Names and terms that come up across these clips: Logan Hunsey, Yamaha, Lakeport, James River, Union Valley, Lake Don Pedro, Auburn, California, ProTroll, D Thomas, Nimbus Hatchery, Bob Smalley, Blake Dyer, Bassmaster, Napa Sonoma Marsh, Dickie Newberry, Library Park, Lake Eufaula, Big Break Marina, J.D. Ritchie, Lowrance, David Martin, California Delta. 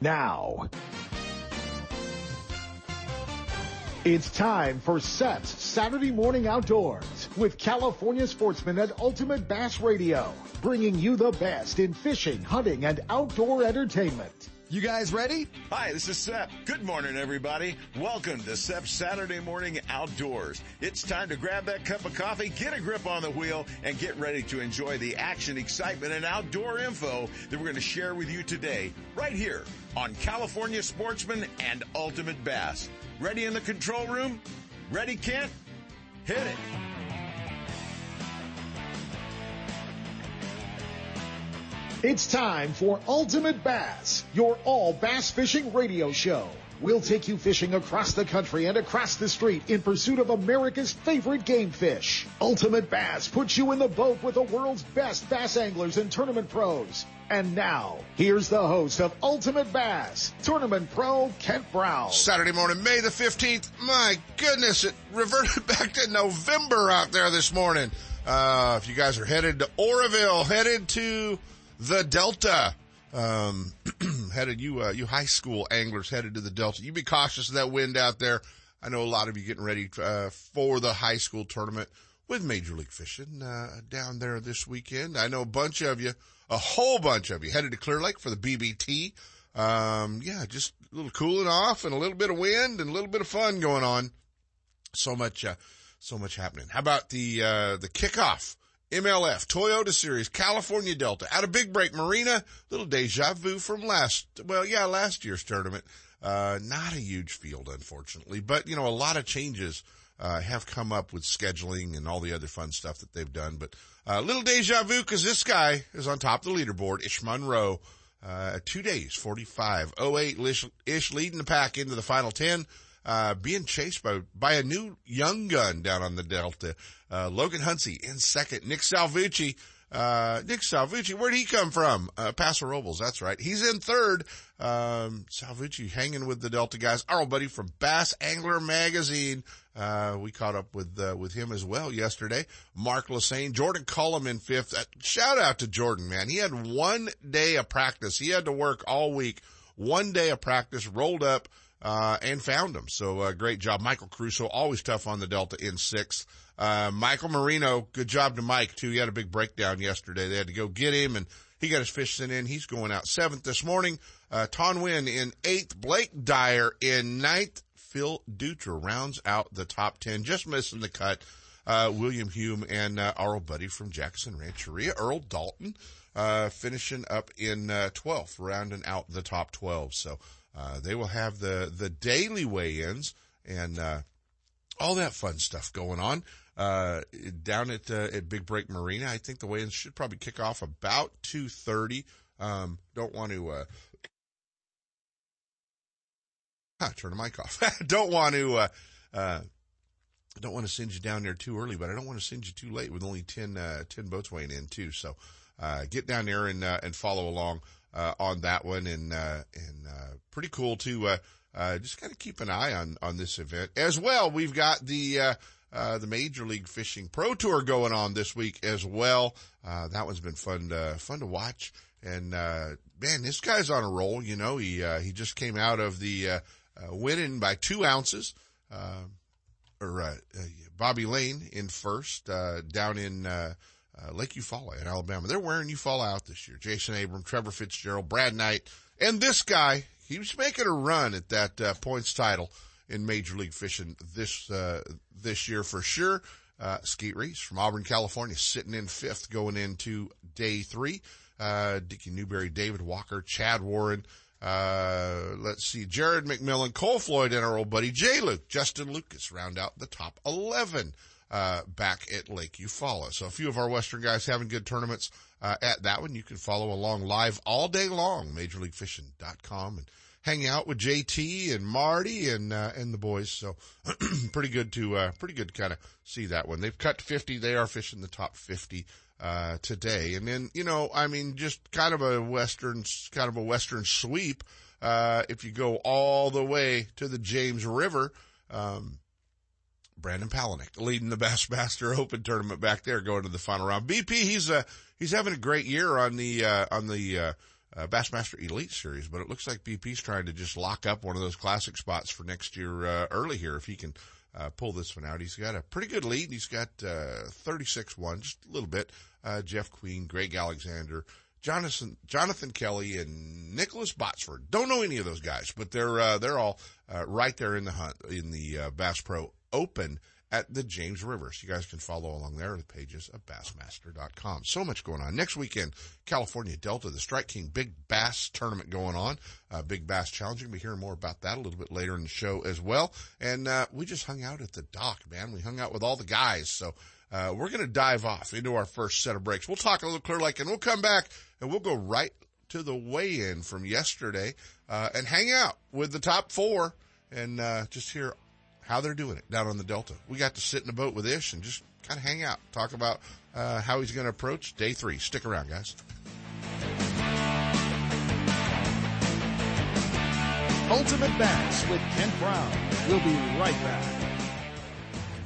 now. It's time for Seth's Saturday Morning Outdoors with California sportsmen at Ultimate Bass Radio, bringing you the best in fishing, hunting, and outdoor entertainment. You guys ready? Hi, this is Sepp. Good morning, everybody. Welcome to Sepp's Saturday Morning Outdoors. It's time to grab that cup of coffee, get a grip on the wheel, and get ready to enjoy the action, excitement, and outdoor info that we're going to share with you today, right here on California Sportsman and Ultimate Bass. Ready in the control room? Ready, Kent? Hit it. It's time for Ultimate Bass, your all bass fishing radio show. We'll take you fishing across the country and across the street in pursuit of America's favorite game fish. Ultimate Bass puts you in the boat with the world's best bass anglers and tournament pros. And now, here's the host of Ultimate Bass, tournament pro Kent Brown. Saturday morning, May the 15th. My goodness, it reverted back to November out there this morning. If you guys are headed to Oroville, headed to the Delta, headed, you high school anglers headed to the Delta, you be cautious of that wind out there. I know a lot of you getting ready, for the high school tournament with Major League Fishing, down there this weekend. I know a whole bunch of you headed to Clear Lake for the BBT. Just a little cooling off and a little bit of wind and a little bit of fun going on. So much happening. How about the kickoff? MLF, Toyota Series, California Delta, out of Big Break Marina, little deja vu from last year's tournament. Not a huge field, unfortunately, but, a lot of changes, have come up with scheduling and all the other fun stuff that they've done. But, little deja vu, cause this guy is on top of the leaderboard, Ish Monroe, 2 days, 45.08, Ish leading the pack into the final 10. Being chased by a new young gun down on the Delta. Logan Hunsey in second. Nick Salvucci, where'd he come from? Paso Robles, that's right. He's in third. Salvucci hanging with the Delta guys. Our old buddy from Bass Angler Magazine. We caught up with him as well yesterday. Mark Lassane, Jordan Collum in fifth. Shout out to Jordan, man. He had 1 day of practice. He had to work all week. 1 day of practice, rolled up, and found him. So, great job. Michael Crusoe, always tough on the Delta, in sixth. Michael Marino, good job to Mike too. He had a big breakdown yesterday. They had to go get him and he got his fish sent in. He's going out seventh this morning. Ton Wynn in eighth. Blake Dyer in ninth. Phil Dutra rounds out the top 10, just missing the cut. William Hume and, our old buddy from Jackson Rancheria, Earl Dalton, finishing up in, 12th, rounding out the top 12. So, they will have the daily weigh-ins and, all that fun stuff going on, down at Big Break Marina. I think the weigh-ins should probably kick off about 2:30. Turn the mic off. Don't want to send you down there too early, but I don't want to send you too late with only 10 boats weighing in too. So, get down there and follow along on that one, and pretty cool to just kind of keep an eye on this event as well. We've got the Major League Fishing Pro Tour going on this week as well. That one's been fun to watch, and man, this guy's on a roll. He just came out of the winning by 2 ounces. Bobby Lane in first, down in Lake Eufaula in Alabama. They're wearing Eufaula out this year. Jason Abram, Trevor Fitzgerald, Brad Knight, and this guy, he was making a run at that points title in Major League Fishing this year for sure. Skeet Reese from Auburn, California, sitting in fifth going into day three. Dickie Newberry, David Walker, Chad Warren, let's see, Jared McMillan, Cole Floyd, and our old buddy Jay Luke, Justin Lucas round out the top 11. Back at Lake Eufaula. So a few of our Western guys having good tournaments, at that one. You can follow along live all day long, MajorLeagueFishing.com, and hang out with JT and Marty and the boys. So pretty good to kind of see that one. They've cut 50. They are fishing the top 50, today. And then, just kind of a Western sweep. If you go all the way to the James River, Brandon Palaniuk leading the Bassmaster Open tournament back there, going to the final round. BP, he's having a great year on the Bassmaster Elite Series, but it looks like BP's trying to just lock up one of those classic spots for next year early here if he can pull this one out. He's got a pretty good lead. He's got 36-1, just a little bit. Jeff Queen, Greg Alexander, Jonathan Kelly, and Nicholas Botsford. Don't know any of those guys, but they're all right there in the hunt in the Bass Pro Open at the James River. So you guys can follow along there with pages of Bassmaster.com. So much going on. Next weekend, California Delta, the Strike King Big Bass Tournament going on. Big Bass Challenge. You'll be hearing more about that a little bit later in the show as well. And we just hung out at the dock, man. We hung out with all the guys. So we're going to dive off into our first set of breaks. We'll talk a little Clear Lake, and we'll come back, and we'll go right to the weigh-in from yesterday and hang out with the top four and just hear how they're doing it down on the Delta. We got to sit in a boat with Ish and just kind of hang out, talk about how he's going to approach day three. Stick around, guys. Ultimate Bass with Kent Brown. We'll be right back.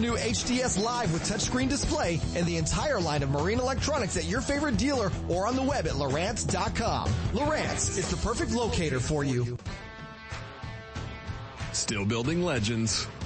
new HDS Live with touchscreen display and the entire line of marine electronics at your favorite dealer or on the web at Lowrance.com. Lowrance is the perfect locator for you. Still building legends,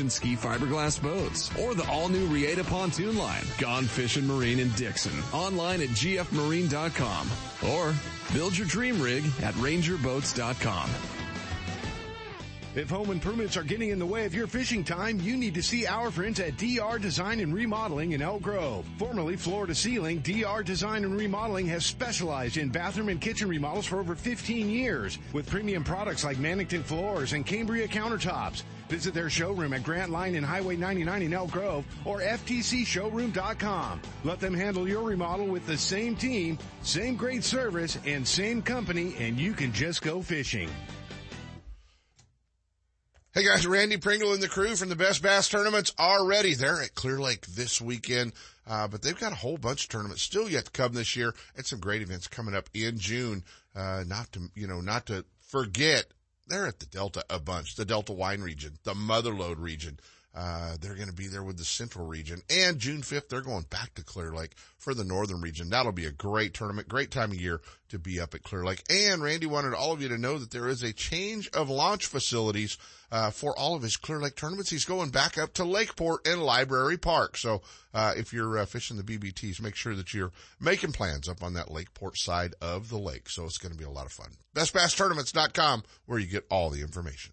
and ski fiberglass boats, or the all-new Rieta pontoon line. Gone Fish and Marine in Dixon. Online at gfmarine.com or build your dream rig at rangerboats.com. If home improvements are getting in the way of your fishing time, you need to see our friends at DR Design and Remodeling in Elk Grove. Formerly Floor to Ceiling, DR Design and Remodeling has specialized in bathroom and kitchen remodels for over 15 years with premium products like Mannington floors and Cambria countertops. Visit their showroom at Grant Line and Highway 99 in Elk Grove or ftcshowroom.com. Let them handle your remodel with the same team, same great service, and same company, and you can just go fishing. Hey guys, Randy Pringle and the crew from the Best Bass Tournaments are ready. They're at Clear Lake this weekend, but they've got a whole bunch of tournaments still yet to come this year and some great events coming up in June. Not to forget, they're at the Delta a bunch, the Delta Wine region, the Motherlode region. They're going to be there with the Central region. And June 5th, they're going back to Clear Lake for the Northern region. That'll be a great tournament, great time of year to be up at Clear Lake. And Randy wanted all of you to know that there is a change of launch facilities for all of his Clear Lake tournaments. He's going back up to Lakeport and Library Park. So if you're fishing the BBTs, make sure that you're making plans up on that Lakeport side of the lake. So it's going to be a lot of fun. BestBassTournaments.com, where you get all the information.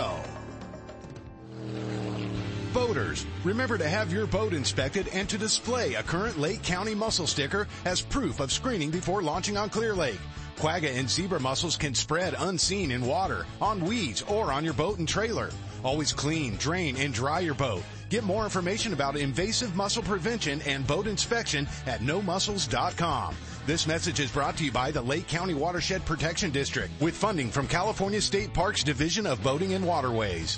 Boaters, remember to have your boat inspected and to display a current Lake County mussel sticker as proof of screening before launching on Clear Lake. Quagga and zebra mussels can spread unseen in water, on weeds, or on your boat and trailer. Always clean, drain, and dry your boat. Get more information about invasive mussel prevention and boat inspection at nomussels.com. This message is brought to you by the Lake County Watershed Protection District with funding from California State Parks Division of Boating and Waterways.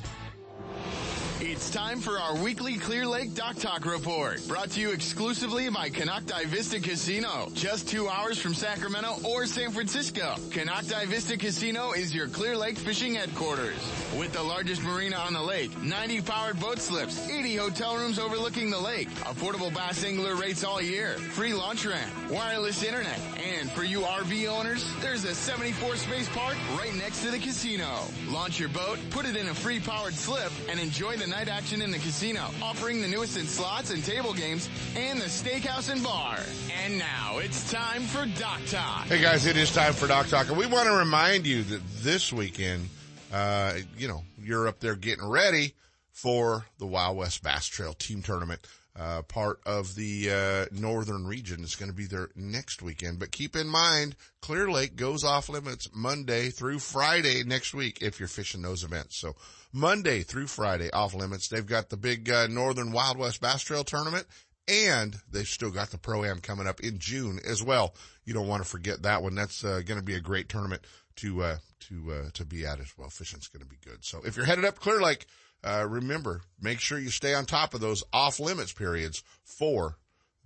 It's time for our weekly Clear Lake Dock Talk Report, brought to you exclusively by Konocti Vista Casino. Just 2 hours from Sacramento or San Francisco, Konocti Vista Casino is your Clear Lake fishing headquarters. With the largest marina on the lake, 90 powered boat slips, 80 hotel rooms overlooking the lake, affordable bass angler rates all year, free launch ramp, wireless internet, and for you RV owners, there's a 74 space park right next to the casino. Launch your boat, put it in a free powered slip, and enjoy the night action in the casino, offering the newest in slots and table games and the steakhouse and bar. And now it's time for Doc Talk. Hey guys, it is time for Doc Talk, and we want to remind you that this weekend, you're up there getting ready for the Wild West Bass Trail Team Tournament, part of the northern region. It's going to be there next weekend, but keep in mind Clear Lake goes off limits Monday through Friday next week if you're fishing those events. So Monday through Friday, off limits. They've got the big Northern Wild West Bass Trail Tournament, and they've still got the Pro-Am coming up in June as well. You don't want to forget that one. That's going to be a great tournament to be at as well. Fishing's going to be good. So if you're headed up Clear Lake, remember, make sure you stay on top of those off limits periods for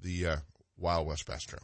the Wild West Bass Trail.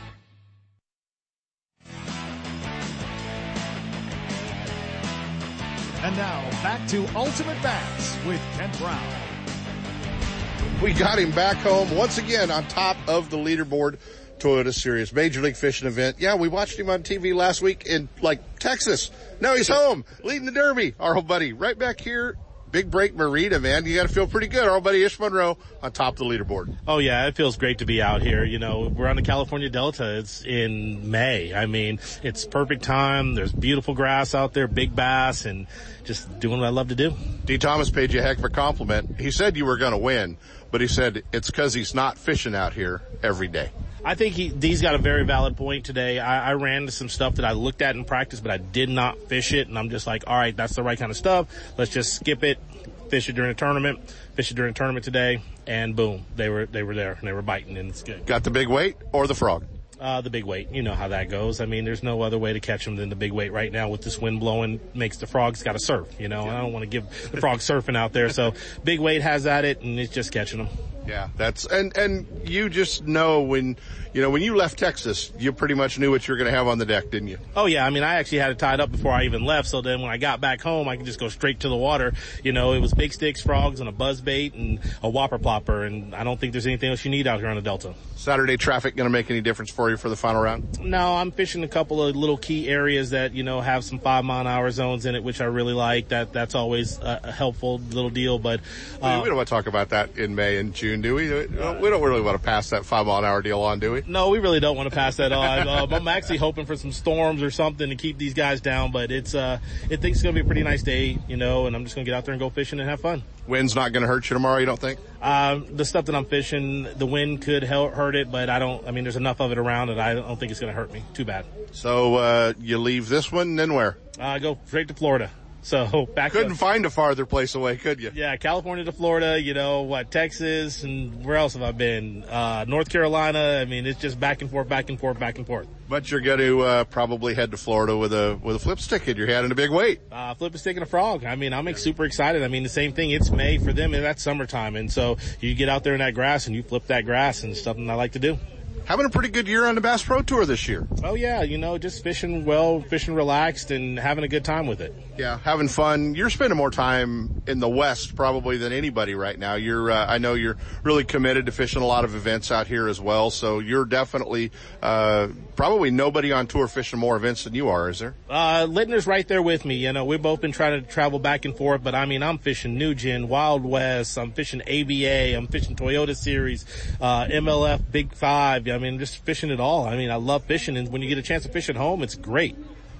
And now, back to Ultimate Bass with Kent Brown. We got him back home once again on top of the leaderboard, Toyota Series Major League Fishing event. Yeah, we watched him on TV last week in, Texas. Now he's home, leading the Derby. Our old buddy right back here, Big Break Marina, man. You got to feel pretty good. Our old buddy Ish Monroe on top of the leaderboard. Oh, yeah, it feels great to be out here. You know, we're on the California Delta. It's in May. I mean, it's perfect time. There's beautiful grass out there, big bass, and just doing what I love to do. D Thomas paid you a heck of a compliment. He said you were going to win, but he said it's because he's not fishing out here every day. I think D's got a very valid point today. I ran into some stuff that I looked at in practice, but I did not fish it. And I'm just like, all right, that's the right kind of stuff. Let's just skip it, fish it during a tournament today. And boom, they were there and they were biting, and it's good. Got the big weight or the frog? The big weight. You know how that goes. I mean, there's no other way to catch them than the big weight right now with this wind blowing. Makes the frogs got to surf, you know. Yeah. I don't want to give the frogs surfing out there. So big weight has at it, and it's just catching them. Yeah, that's, and you just know when, you know, when you left Texas, you pretty much knew what you were going to have on the deck, didn't you? Oh yeah, I mean, I actually had it tied up before I even left, so then when I got back home, I could just go straight to the water. You know, it was big sticks, frogs, and a buzzbait, and a whopper plopper, and I don't think there's anything else you need out here on the Delta. Saturday traffic going to make any difference for you for the final round? No, I'm fishing a couple of little key areas that, you know, have some 5-mile-an-hour zones in it, which I really like. That's always a helpful little deal, but... we don't want to talk about that in May and June. Do we? We don't really want to pass that 5-mile-an-hour deal on, do we? No, we really don't want to pass that on. I'm actually hoping for some storms or something to keep these guys down, but it's going to be a pretty nice day, you know, and I'm just going to get out there and go fishing and have fun. Wind's not going to hurt you tomorrow, you don't think? The stuff that I'm fishing, the wind could hurt it, but I mean, there's enough of it around that I don't think it's going to hurt me too bad. So, you leave this one, then where? I go straight to Florida. So back couldn't up. Find a farther place away, could you? Yeah, California to Florida, you know, what, Texas, and where else have I been? North Carolina. I mean, it's just back and forth, back and forth, back and forth. But you're going to probably head to Florida with a flip stick in your hand and a big weight. Flip a stick and a frog. I mean, I'm super excited. I mean, the same thing. It's May for them, and that's summertime. And so you get out there in that grass and you flip that grass, and it's something I like to do. Having a pretty good year on the Bass Pro Tour this year. Oh, yeah. You know, just fishing well, fishing relaxed, and having a good time with it. Yeah, having fun. You're spending more time in the West probably than anybody right now. I know you're really committed to fishing a lot of events out here as well, so you're definitely probably nobody on tour fishing more events than you are, is there? Littner's right there with me. You know, we've both been trying to travel back and forth, but, I mean, I'm fishing New Gen, Wild West, I'm fishing ABA, I'm fishing Toyota Series, MLF, Big Five, I mean, just fishing it all. I mean, I love fishing, and when you get a chance to fish at home, it's great.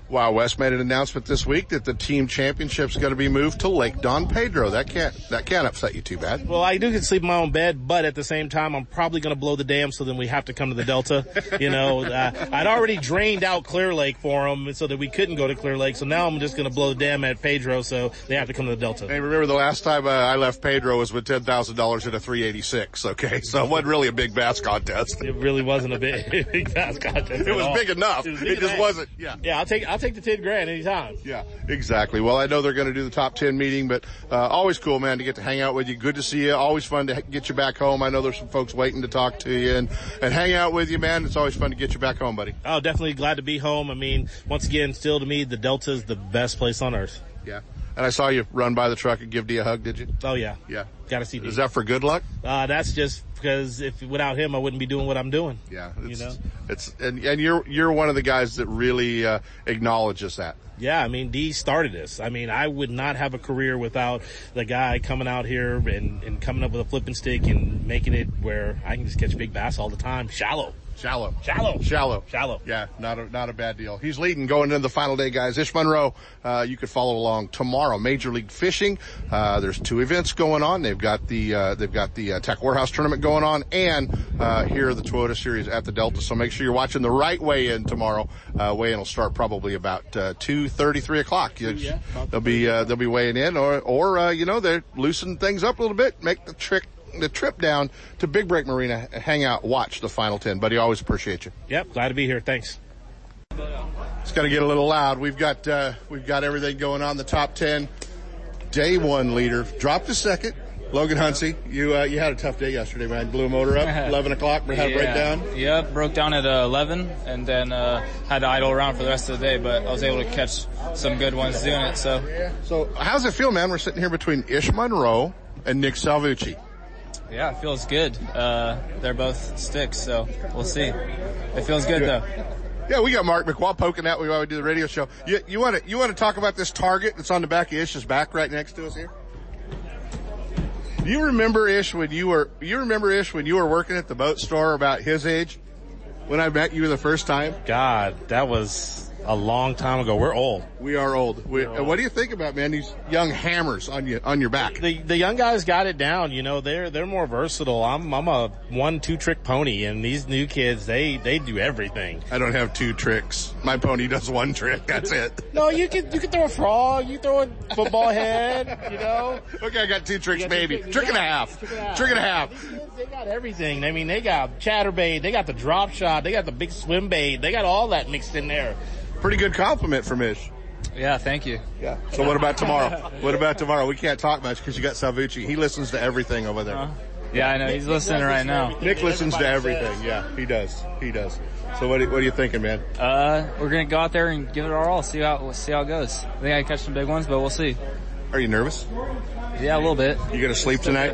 Wow, Wes made an announcement this week that the team championship's going to be moved to Lake Don Pedro. That can't upset you too bad. Well, I do get to sleep in my own bed, but at the same time, I'm probably going to blow the dam, so then we have to come to the Delta. You know, I'd already drained out Clear Lake for them so that we couldn't go to Clear Lake, so now I'm just going to blow the dam at Pedro, so they have to come to the Delta. Hey, remember the last time I left Pedro was with $10,000 in a 386, okay? So it wasn't really a big bass contest. It really wasn't a big bass contest. It was all. Big enough. It just wasn't, yeah. Yeah, I'll take the $10,000 anytime. Yeah, exactly. Well, I know they're going to do the top 10 meeting, but always cool, man, to get to hang out with you. Good to see you. Always fun to get you back home. I know there's some folks waiting to talk to you and hang out with you, man. It's always fun to get you back home, buddy. Oh, definitely glad to be home. I mean, once again, still to me, the Delta is the best place on earth. Yeah. And I saw you run by the truck and give D a hug, did you? Oh, yeah. Yeah. Got to see D. Is that for good luck? That's just because without him, I wouldn't be doing what I'm doing. Yeah. And you're one of the guys that really acknowledges that. Yeah, I mean, D started this. I mean, I would not have a career without the guy coming out here and coming up with a flipping stick and making it where I can just catch big bass all the time. Shallow. Yeah, not a bad deal. He's leading going into the final day, guys. Ish Monroe, you could follow along tomorrow. Major League Fishing, there's 2 events going on. They've got the Tech Warehouse Tournament going on, and here are the Toyota Series at the Delta. So make sure you're watching the right weigh-in tomorrow. Weigh-in will start probably about 2:30, 3 o'clock. Yeah, they'll be weighing in, or you know, they're loosening things up a little bit. Make the trip down to Big Break Marina, hang out, watch the final 10. Buddy, always appreciate you. Yep, glad to be here. Thanks. It's going to get a little loud. We've got everything going on. The top 10, day 1 leader, dropped to second. Logan Hunsey, you had a tough day yesterday, man. Blew a motor up, 11 o'clock, had a breakdown. Yeah, broke down at 11, and then had to idle around for the rest of the day, but I was able to catch some good ones doing it. So how's it feel, man? We're sitting here between Ish Monroe and Nick Salvucci. Yeah, it feels good. They're both sticks, so we'll see. It feels good, though. Yeah, we got Mark McWall poking at me while we do the radio show. You want to talk about this target that's on the back of Ish's back right next to us here? You remember Ish when you were working at the boat store about his age when I met you the first time? God, that was a long time ago. We're old. We are old. What do you think about, man, these young hammers on your back? The young guys got it down. You know, they're more versatile. I'm a 1-2 trick pony, and these new kids, they do everything. I don't have 2 tricks. My pony does 1 trick. That's it. No, you can throw a frog. You throw a football head. You know. Okay, I got 2 tricks, baby. Trick and a half. They got everything. I mean, they got chatterbait. They got the drop shot. They got the big swim bait. They got all that mixed in there. Pretty good compliment from Ish. Yeah, thank you. Yeah. So what about tomorrow? We can't talk much because you got Salvucci. He listens to everything over there. Yeah, I know. He's listening right now. Nick listens to everything. Yeah, he does. He does. So what are you thinking, man? We're going to go out there and give it our all. See how it goes. I think I can catch some big ones, but we'll see. Are you nervous? Yeah, a little bit. You going to sleep tonight?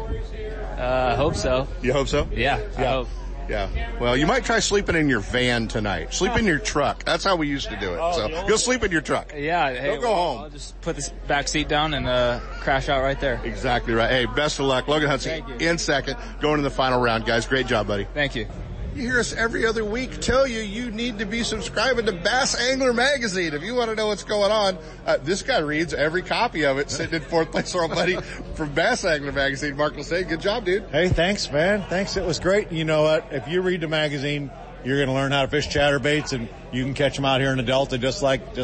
Hope so. You hope so? Yeah. I hope. Yeah. Well, you might try sleeping in your van tonight. Sleep in your truck. That's how we used to do it. So you'll sleep in your truck. Yeah. Hey, don't go home. I'll just put this back seat down and crash out right there. Exactly right. Hey, best of luck. Logan Hunsey in second, going to the final round, guys. Great job, buddy. Thank you. You hear us every other week tell you need to be subscribing to Bass Angler Magazine if you want to know what's going on. This guy reads every copy of it, sitting in fourth place, our buddy from Bass Angler Magazine, Mark Lassane. Good job, dude. Hey, thanks, man. Thanks. It was great. You know what? If you read the magazine, you're going to learn how to fish chatterbaits, and you can catch them out here in the Delta just like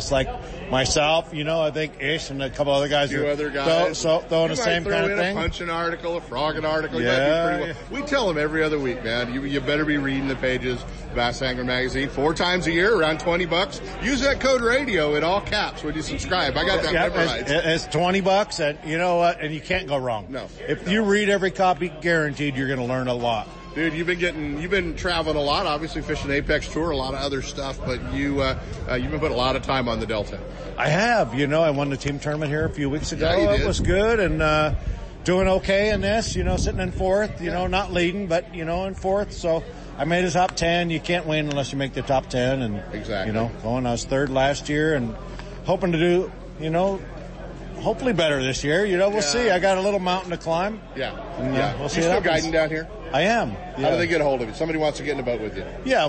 myself. You know, I think Ish and a couple other guys throwing the same kind of thing. A punching article, a frogging article. Yeah. You do pretty well. We tell them every other week, man. You better be reading the pages of Bass Angler Magazine 4 times a year, around $20. Use that code radio in all caps when you subscribe. I got that memorized. It's $20, and you know what? And you can't go wrong. No. If you read every copy, guaranteed you're going to learn a lot. Dude, you've been traveling a lot, obviously fishing Apex Tour, a lot of other stuff, but you've been putting a lot of time on the Delta. I have, I won the team tournament here a few weeks ago. Yeah, it was good and, doing okay in this, sitting in fourth, not leading, but, in fourth. So I made a top 10. You can't win unless you make the top 10. And, exactly. I was third last year and hoping to do, hopefully better this year. We'll see. I got a little mountain to climb. Yeah. And, we'll see. You still guiding down here? I am. Yeah. How do they get a hold of you? Somebody wants to get in a boat with you. Yeah,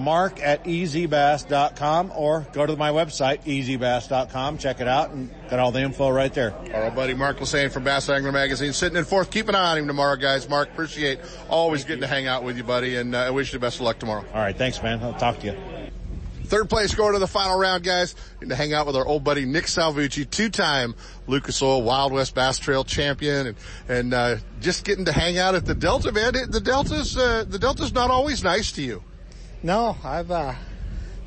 Mark at easybass.com or go to my website, easybass.com. Check it out and got all the info right there. All right, buddy. Mark Lassane from Bass Angler Magazine sitting in fourth. Keep an eye on him tomorrow, guys. Mark, appreciate always getting to hang out with you, buddy, and I wish you the best of luck tomorrow. All right. Thanks, man. I'll talk to you. Third place going to the final round, guys. And to hang out with our old buddy Nick Salvucci, two-time Lucas Oil Wild West Bass Trail champion, and just getting to hang out at the Delta, man. The Delta's not always nice to you. No, I've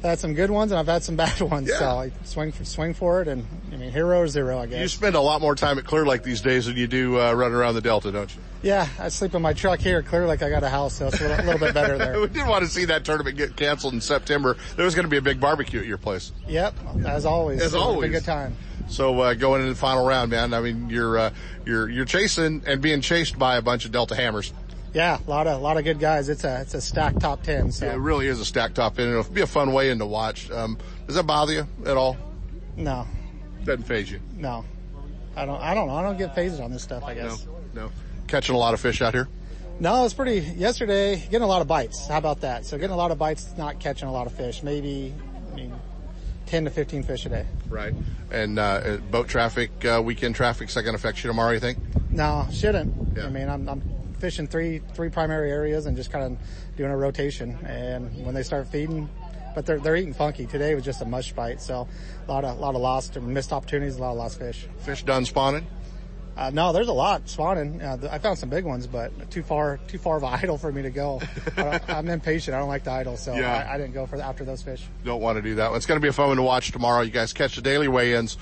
had some good ones and I've had some bad ones. Yeah. So I swing for it, and hero or zero, I guess. You spend a lot more time at Clear Lake these days than you do running around the Delta, don't you? Yeah, I sleep in my truck here. Clear Lake, I got a house, so it's a little bit better there. We did want to see that tournament get canceled in September. There was going to be a big barbecue at your place. Yep, as always. As always. It was a good time. So, going into the final round, man, you're chasing and being chased by a bunch of Delta hammers. Yeah, a lot of good guys. It's a stacked top 10. So. Yeah, it really is a stacked top 10. It'll be a fun way in to watch. Does that bother you at all? No. Doesn't faze you? No. I don't get fazed on this stuff, I guess. No. Catching a lot of fish out here? No, it's pretty, yesterday, getting a lot of bites. How about that? So getting a lot of bites, not catching a lot of fish. Maybe, 10 to 15 fish a day. Right. And, boat traffic, weekend traffic's not going to affect you tomorrow, you think? No, shouldn't. Yeah. I'm fishing three primary areas and just kind of doing a rotation. And when they start feeding, but they're eating funky. Today was just a mush bite. So a lot of lost or missed opportunities, a lot of lost fish. Fish done spawning? No, there's a lot spawning. I found some big ones, but too far of an idle for me to go. I'm impatient. I don't like to idle, so yeah. I didn't go after those fish. Don't want to do that. It's going to be a fun one to watch tomorrow. You guys catch the daily weigh-ins.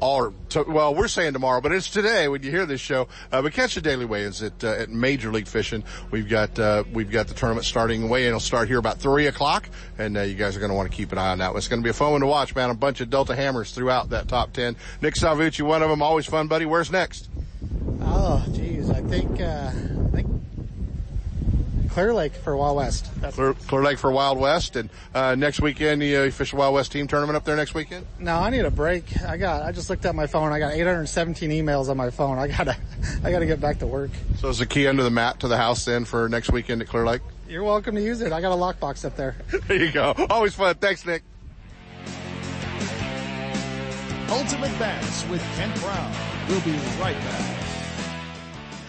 We're saying tomorrow, but it's today when you hear this show. But catch the daily weigh-ins at Major League Fishing. We've got the tournament starting. Weigh-in will start here about 3:00, and you guys are going to want to keep an eye on that one. It's going to be a fun one to watch, man. A bunch of Delta hammers throughout that top 10. Nick Salvucci, one of them, always fun, buddy. Where's next? Oh, geez, I think Clear Lake for Wild West. Clear Lake for Wild West, and next weekend you fish the Wild West team tournament up there next weekend? No, I need a break. I just looked at my phone. I got 817 emails on my phone. I gotta get back to work. So is the key under the mat to the house then for next weekend at Clear Lake? You're welcome to use it. I got a lockbox up there. There you go. Always fun. Thanks, Nick. Ultimate Bass with Kent Brown. We'll be right back.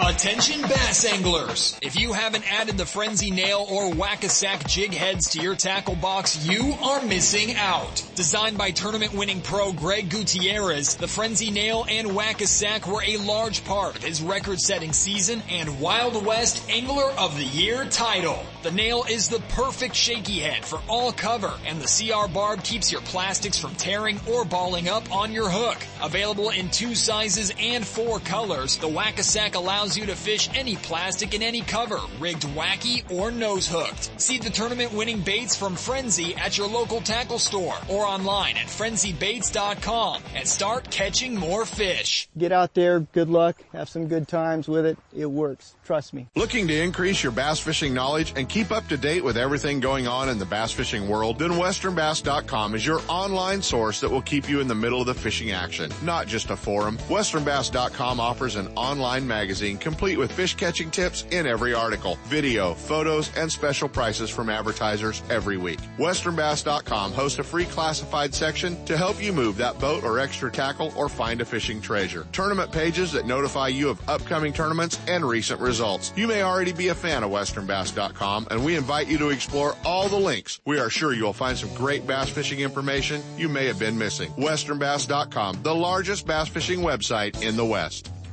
Attention bass anglers. If you haven't added the Frenzy Nail or Whack-A-Sack jig heads to your tackle box, you are missing out. Designed by tournament-winning pro Greg Gutierrez, the Frenzy Nail and Whack-A-Sack were a large part of his record-setting season and Wild West Angler of the Year title. The nail is the perfect shaky head for all cover, and the CR barb keeps your plastics from tearing or balling up on your hook. Available in 2 sizes and 4 colors, the Whack-A-Sack allows you to fish any plastic in any cover, rigged wacky or nose hooked. See the tournament winning baits from Frenzy at your local tackle store or online at frenzybaits.com and start catching more fish. Get out there, good luck, have some good times with it. It works, trust me. Looking to increase your bass fishing knowledge and keep up to date with everything going on in the bass fishing world? Then westernbass.com is your online source that will keep you in the middle of the fishing action, not just a forum. Westernbass.com offers an online magazine complete with fish catching tips in every article, video, photos, and special prices from advertisers every week. Westernbass.com hosts a free classified section to help you move that boat or extra tackle or find a fishing treasure. Tournament pages that notify you of upcoming tournaments and recent results. You may already be a fan of westernbass.com, and we invite you to explore all the links. We are sure you'll find some great bass fishing information you may have been missing. Westernbass.com, the largest bass fishing website in the West.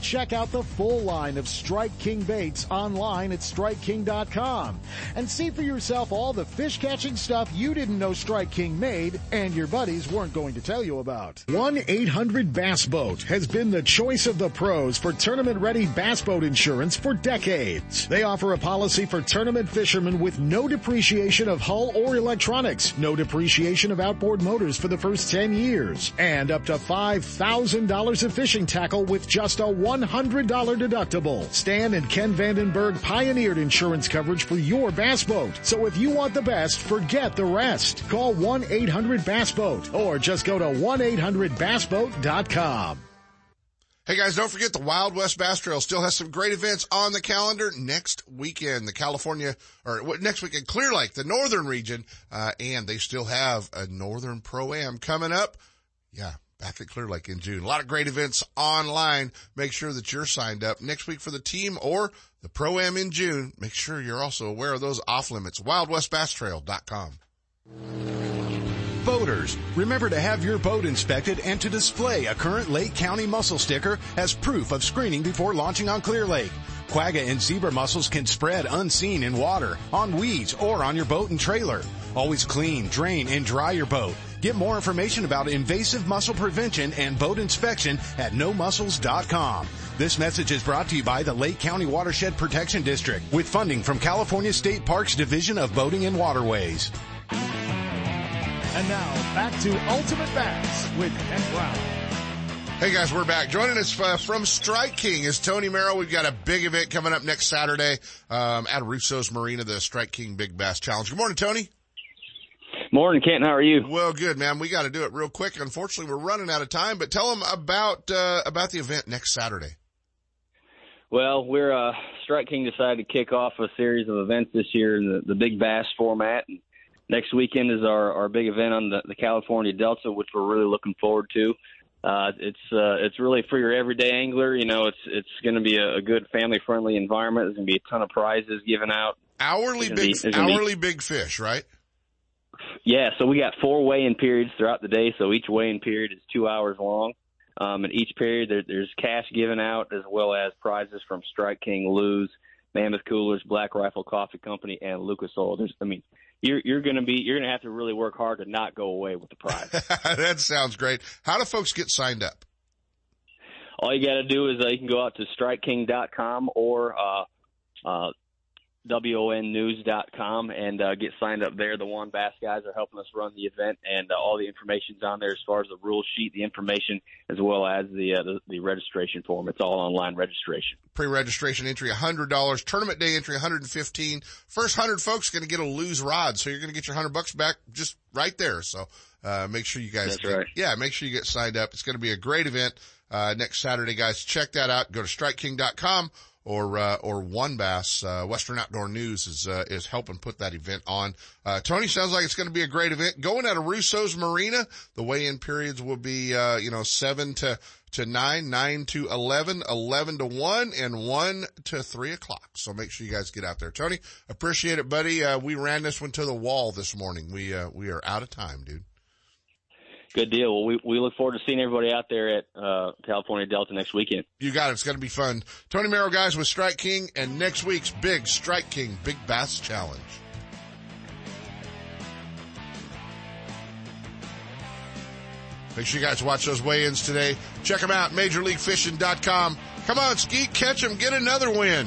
Check out the full line of Strike King baits online at StrikeKing.com and see for yourself all the fish-catching stuff you didn't know Strike King made and your buddies weren't going to tell you about. 1-800-BASS-BOAT has been the choice of the pros for tournament-ready bass boat insurance for decades. They offer a policy for tournament fishermen with no depreciation of hull or electronics, no depreciation of outboard motors for the first 10 years, and up to $5,000 of fishing tackle with just a $100 deductible. Stan and Ken Vandenberg pioneered insurance coverage for your bass boat. So if you want the best, forget the rest. Call 1-800-BASS-BOAT or just go to 1-800-BASSBOAT.com. Hey guys, don't forget the Wild West Bass Trail still has some great events on the calendar next weekend. Next weekend, Clear Lake, the northern region, and they still have a northern pro-am coming up. Yeah. Back at Clear Lake in June. A lot of great events online. Make sure that you're signed up next week for the team or the Pro-Am in June. Make sure you're also aware of those off limits. WildWestBassTrail.com. Boaters, remember to have your boat inspected and to display a current Lake County mussel sticker as proof of screening before launching on Clear Lake. Quagga and zebra mussels can spread unseen in water, on weeds, or on your boat and trailer. Always clean, drain, and dry your boat. Get more information about invasive mussel prevention and boat inspection at nomussels.com. This message is brought to you by the Lake County Watershed Protection District with funding from California State Parks Division of Boating and Waterways. And now, back to Ultimate Bass with Ken Brown. Hey guys, we're back. Joining us from Strike King is Tony Merrill. We've got a big event coming up next Saturday at Russo's Marina, the Strike King Big Bass Challenge. Good morning, Tony. Morning, Kent. How are you? Well, good, man. We got to do it real quick. Unfortunately, we're running out of time, but tell them about the event next Saturday. Well, we're Strike King decided to kick off a series of events this year in the Big Bass format. And next weekend is our big event on the California Delta, which we're really looking forward to. It's really for your everyday angler. You know, it's going to be a good family-friendly environment. There's going to be a ton of prizes given out. Big fish, right? Yeah, so we got 4 weigh-in periods throughout the day, so each weigh-in period is 2 hours long. And each period, there's cash given out as well as prizes from Strike King, Lou's, Mammoth Coolers, Black Rifle Coffee Company, and Lucas Oil. You're going to have to really work hard to not go away with the prize. That sounds great. How do folks get signed up? All you got to do is you can go out to StrikeKing.com or WONnews.com and get signed up there. The One Bass guys are helping us run the event, and all the information's on there as far as the rule sheet, the information, as well as the registration form. It's all online registration. Pre-registration entry $100, tournament day entry $115. First 100 folks are going to get a Lose rod, so you're going to get your $100 back just right there. So make sure you guys make sure you get signed up. It's going to be a great event next Saturday, guys. Check that out. Go to StrikeKing.com. Or One Bass. Western Outdoor News is helping put that event on. Tony, sounds like it's going to be a great event. Going out of Russo's Marina, the weigh-in periods will be, 7 to 9, 9 to 11, 11 to 1, and 1 to 3 o'clock. So make sure you guys get out there. Tony, appreciate it, buddy. We ran this one to the wall this morning. We are out of time, dude. Good deal. Well, we look forward to seeing everybody out there at California Delta next weekend. You got it. It's going to be fun. Tony Merrill, guys, with Strike King, and next week's big Strike King Big Bass Challenge. Make sure you guys watch those weigh-ins today. Check them out, MajorLeagueFishing.com. Come on, Skeet, catch them, get another win.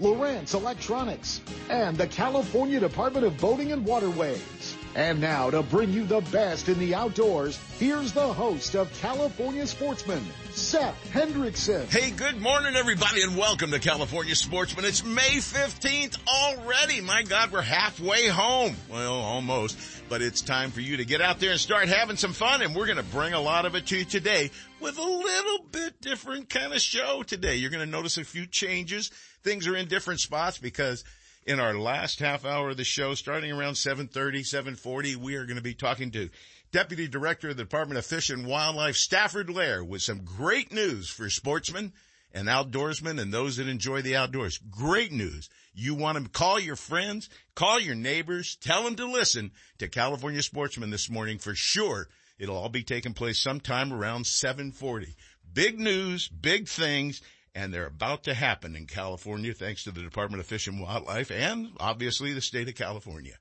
Lowrance Electronics, and the California Department of Boating and Waterways. And now, to bring you the best in the outdoors, here's the host of California Sportsman, Sepp Hendrickson. Hey, good morning, everybody, and welcome to California Sportsman. It's May 15th already. My God, we're halfway home. Well, almost. But it's time for you to get out there and start having some fun, and we're going to bring a lot of it to you today with a little bit different kind of show today. You're going to notice a few changes. Things are in different spots because in our last half hour of the show, starting around 7:30, 7:40, we are going to be talking to Deputy Director of the Department of Fish and Wildlife, Stafford Lair, with some great news for sportsmen and outdoorsmen and those that enjoy the outdoors. Great news. You want to call your friends, call your neighbors, tell them to listen to California Sportsman this morning for sure. It'll all be taking place sometime around 7:40. Big news, big things. And they're about to happen in California thanks to the Department of Fish and Wildlife and, obviously, the state of California.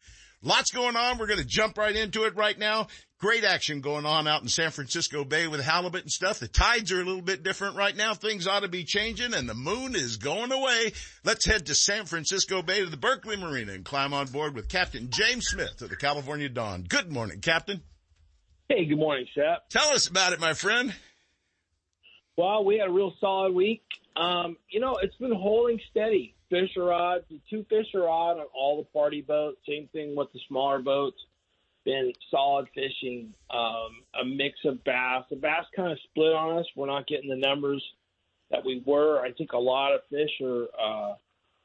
Lots going on. We're going to jump right into it right now. Great action going on out in San Francisco Bay with halibut and stuff. The tides are a little bit different right now. Things ought to be changing, and the moon is going away. Let's head to San Francisco Bay to the Berkeley Marina and climb on board with Captain James Smith of the California Dawn. Good morning, Captain. Hey, good morning, Sepp. Tell us about it, my friend. Well, we had a real solid week. It's been holding steady. Fish are odd. The 2 fish are odd on all the party boats. Same thing with the smaller boats. Been solid fishing, a mix of bass. The bass kind of split on us. We're not getting the numbers that we were. I think a lot of fish are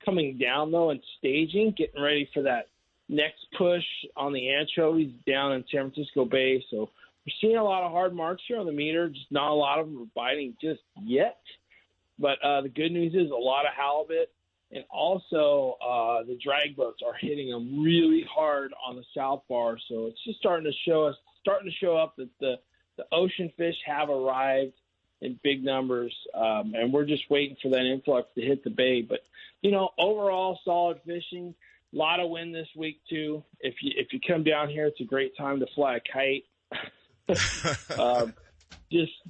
coming down, though, and staging, getting ready for that next push on the anchovies down in San Francisco Bay. So we're seeing a lot of hard marks here on the meter. Just not a lot of them are biting just yet. But the good news is a lot of halibut. And also the drag boats are hitting them really hard on the south bar. So it's just starting to show up that the ocean fish have arrived in big numbers. And we're just waiting for that influx to hit the bay. But, you know, overall solid fishing. A lot of wind this week, too. If you come down here, it's a great time to fly a kite.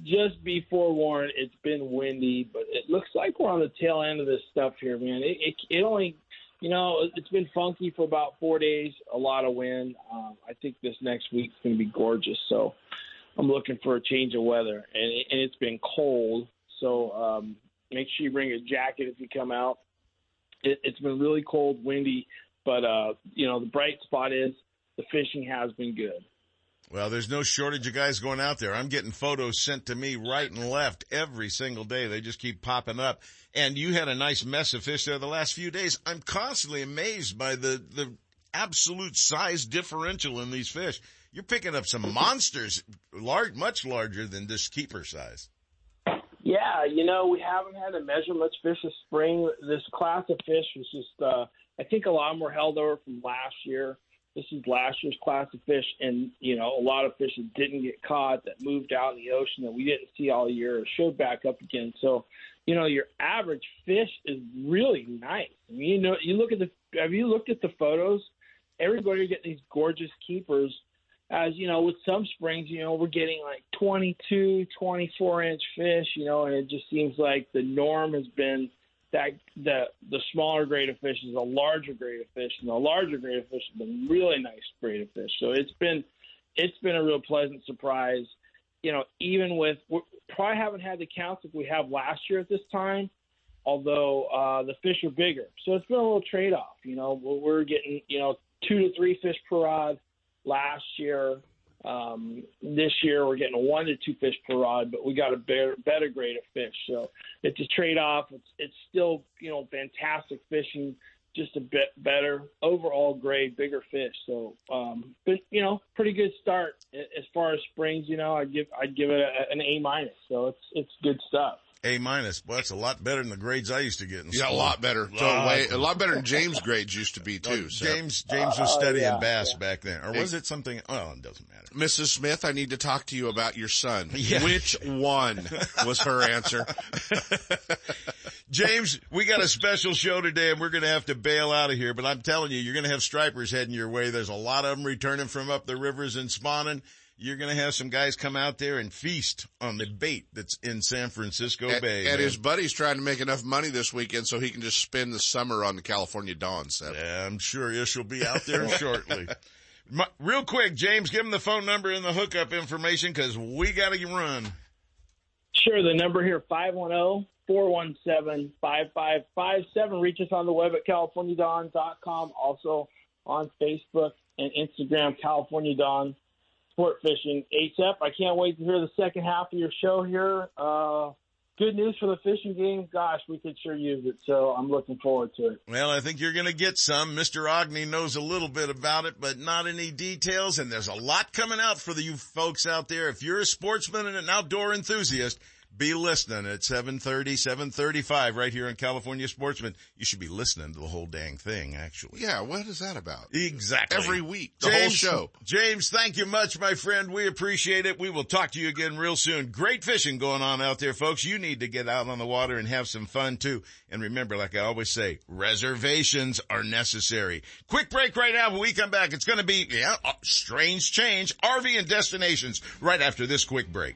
Just be forewarned, it's been windy, but it looks like we're on the tail end of this stuff here, man. It only, you know, it's been funky for about 4 days, a lot of wind. I think this next week's going to be gorgeous, so I'm looking for a change of weather. And it's been cold, so make sure you bring a jacket if you come out. It's been really cold, windy, but, you know, the bright spot is the fishing has been good. Well, there's no shortage of guys going out there. I'm getting photos sent to me right and left every single day. They just keep popping up. And you had a nice mess of fish there the last few days. I'm constantly amazed by the absolute size differential in these fish. You're picking up some monsters, much larger than this keeper size. Yeah, you know, we haven't had to measure much fish this spring. This class of fish was just, I think a lot of them were held over from last year. This is last year's class of fish, and, you know, a lot of fish that didn't get caught, that moved out in the ocean that we didn't see all year or showed back up again. So, you know, your average fish is really nice. I mean, you know, have you looked at the photos? Everybody getting these gorgeous keepers. As, you know, with some springs, you know, we're getting like 22, 24-inch fish, you know, and it just seems like the norm has been that the smaller grade of fish is a larger grade of fish, and the larger grade of fish is a really nice grade of fish. So it's been a real pleasant surprise. You know, even with – we probably haven't had the counts that we have last year at this time, although the fish are bigger. So it's been a little trade-off. You know, we're getting, you know, 2 to 3 fish per rod last year. This year we're getting 1 to 2 fish per rod, but we got a better grade of fish. So it's a trade-off. It's still, you know, fantastic fishing, just a bit better overall grade, bigger fish. So, but, you know, pretty good start as far as springs. You know, I'd give it an A-. So it's good stuff. A-. Well, that's a lot better than the grades I used to get in school. Yeah, a lot better. A lot better than James' grades used to be, too. So. James was studying bass back then. Or was it something? Well, it doesn't matter. Mrs. Smith, I need to talk to you about your son. Yeah. Which one was her answer? James, we got a special show today, and we're going to have to bail out of here. But I'm telling you, you're going to have stripers heading your way. There's a lot of them returning from up the rivers and spawning. You're going to have some guys come out there and feast on the bait that's in San Francisco Bay. And his buddy's trying to make enough money this weekend so he can just spend the summer on the California Dawn set. Yeah, I'm sure Ish will be out there shortly. Real quick, James, give him the phone number and the hookup information because we got to run. Sure, the number here, 510-417-5557. Reach us on the web at californiadawn.com, also on Facebook and Instagram, California Dawn. Sport fishing ASAP. I can't wait to hear the second half of your show here. Good news for the fishing game. Gosh, we could sure use it, so I'm looking forward to it. Well, I think you're going to get some. Mr. Ogney knows a little bit about it, but not any details, and there's a lot coming out for you folks out there. If you're a sportsman and an outdoor enthusiast, be listening at 7:30, 7:35 right here on California Sportsman. You should be listening to the whole dang thing, actually. Yeah, what is that about? Exactly. Every week, the whole show. James, thank you much, my friend. We appreciate it. We will talk to you again real soon. Great fishing going on out there, folks. You need to get out on the water and have some fun, too. And remember, like I always say, reservations are necessary. Quick break right now. When we come back, it's going to be, strange change, RV and destinations right after this quick break.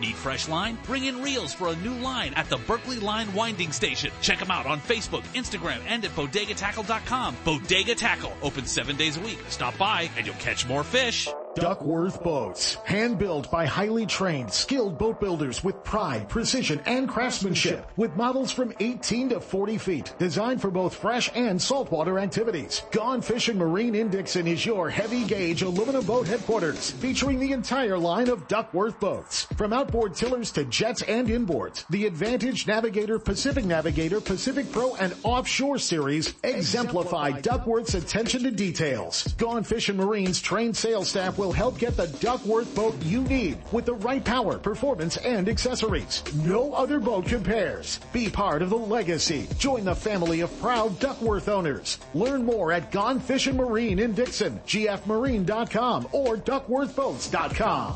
Need fresh line? Bring in reels for a new line at the Berkeley Line Winding Station. Check them out on Facebook, Instagram, and at BodegaTackle.com. Bodega Tackle, open 7 days a week. Stop by and you'll catch more fish. Duckworth Boats, hand-built by highly trained, skilled boat builders with pride, precision, and craftsmanship, with models from 18 to 40 feet, designed for both fresh and saltwater activities. Gone Fishing Marine in Dixon is your heavy-gauge aluminum boat headquarters, featuring the entire line of Duckworth Boats. From outboard tillers to jets and inboards, the Advantage Navigator, Pacific Pro, and Offshore series exemplify Duckworth's attention to details. Gone Fishing Marine's trained sales staff will help get the Duckworth boat you need with the right power, performance, and accessories. No other boat compares. Be part of the legacy. Join the family of proud Duckworth owners. Learn more at Gone Fishing Marine in Dixon, gfmarine.com or duckworthboats.com.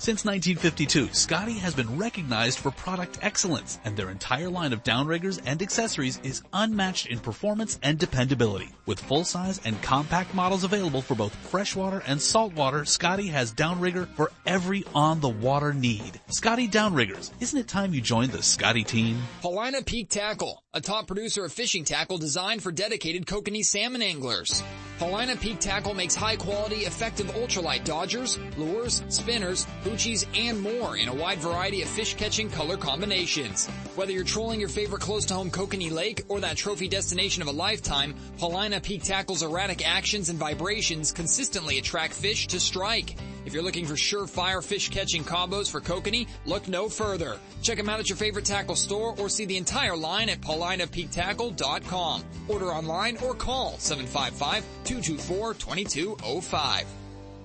Since 1952, Scotty has been recognized for product excellence, and their entire line of downriggers and accessories is unmatched in performance and dependability. With full-size and compact models available for both freshwater and saltwater, Scotty has downrigger for every on-the-water need. Scotty Downriggers, isn't it time you joined the Scotty team? Paulina Peak Tackle, a top producer of fishing tackle designed for dedicated kokanee salmon anglers. Paulina Peak Tackle makes high-quality, effective ultralight dodgers, lures, spinners, hoochies, and more in a wide variety of fish-catching color combinations. Whether you're trolling your favorite close-to-home kokanee lake or that trophy destination of a lifetime, Paulina Peak Tackle's erratic actions and vibrations consistently attract fish to strike. If you're looking for surefire fish-catching combos for kokanee, look no further. Check them out at your favorite tackle store or see the entire line at paulinapeaktackle.com. Order online or call 755-224-2205.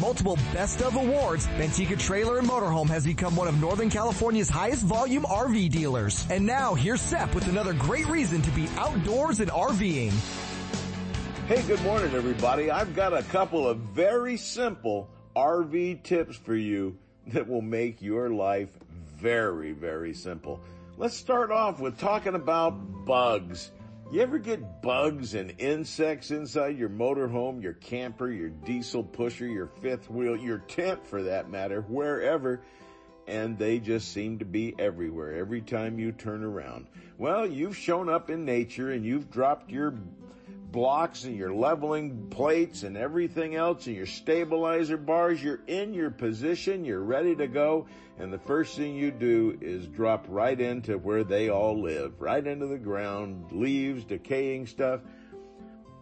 multiple Best of Awards, Bentica Trailer and Motorhome has become one of Northern California's highest volume RV dealers. And now here's Sepp with another great reason to be outdoors and RVing. Hey, good morning, everybody. I've got a couple of very simple RV tips for you that will make your life very, very simple. Let's start off with talking about bugs. You ever get bugs and insects inside your motorhome, your camper, your diesel pusher, your fifth wheel, your tent for that matter, wherever, and they just seem to be everywhere every time you turn around? Well, you've shown up in nature and you've dropped your blocks and your leveling plates and everything else and your stabilizer bars. You're in your position, you're ready to go, and the first thing you do is drop right into where they all live, right into the ground, leaves, decaying stuff.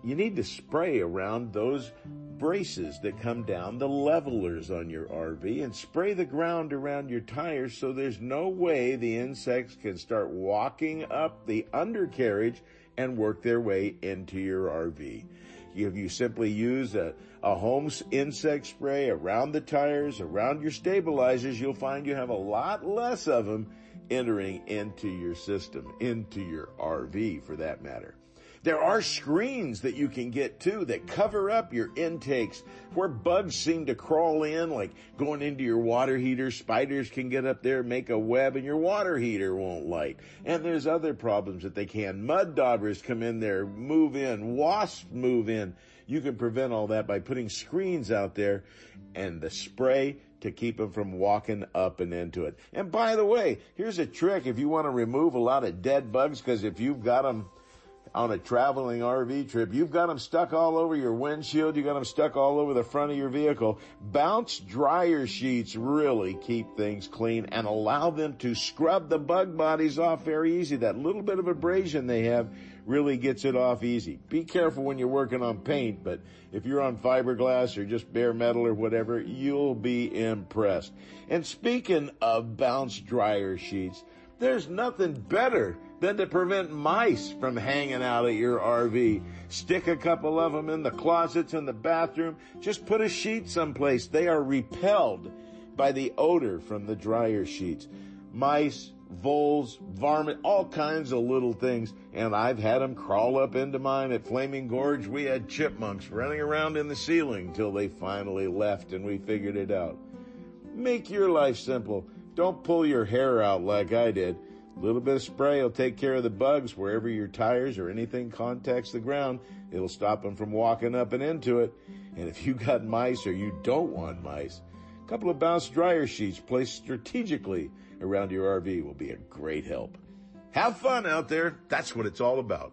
You need to spray around those braces that come down, the levelers on your RV, and spray the ground around your tires so there's no way the insects can start walking up the undercarriage and work their way into your RV. If you simply use a home insect spray around the tires, around your stabilizers, you'll find you have a lot less of them entering into your system, into your RV for that matter. There are screens that you can get too that cover up your intakes where bugs seem to crawl in, like going into your water heater. Spiders can get up there, make a web, and your water heater won't light. And there's other problems that they can. Mud daubers come in there, move in, wasps move in. You can prevent all that by putting screens out there and the spray to keep them from walking up and into it. And by the way, here's a trick if you want to remove a lot of dead bugs, because if you've got them on a traveling RV trip, you've got them stuck all over your windshield, you got them stuck all over the front of your vehicle. Bounce dryer sheets really keep things clean and allow them to scrub the bug bodies off very easy. That little bit of abrasion they have really gets it off easy. Be careful when you're working on paint, but if you're on fiberglass or just bare metal or whatever, you'll be impressed. And speaking of bounce dryer sheets, there's nothing better than to prevent mice from hanging out at your RV. Stick a couple of them in the closets, in the bathroom. Just put a sheet someplace. They are repelled by the odor from the dryer sheets. Mice, voles, varmint, all kinds of little things. And I've had them crawl up into mine at Flaming Gorge. We had chipmunks running around in the ceiling till they finally left and we figured it out. Make your life simple. Don't pull your hair out like I did. A little bit of spray will take care of the bugs wherever your tires or anything contacts the ground. It'll stop them from walking up and into it. And if you got mice or you don't want mice, a couple of bounce dryer sheets placed strategically around your RV will be a great help. Have fun out there. That's what it's all about.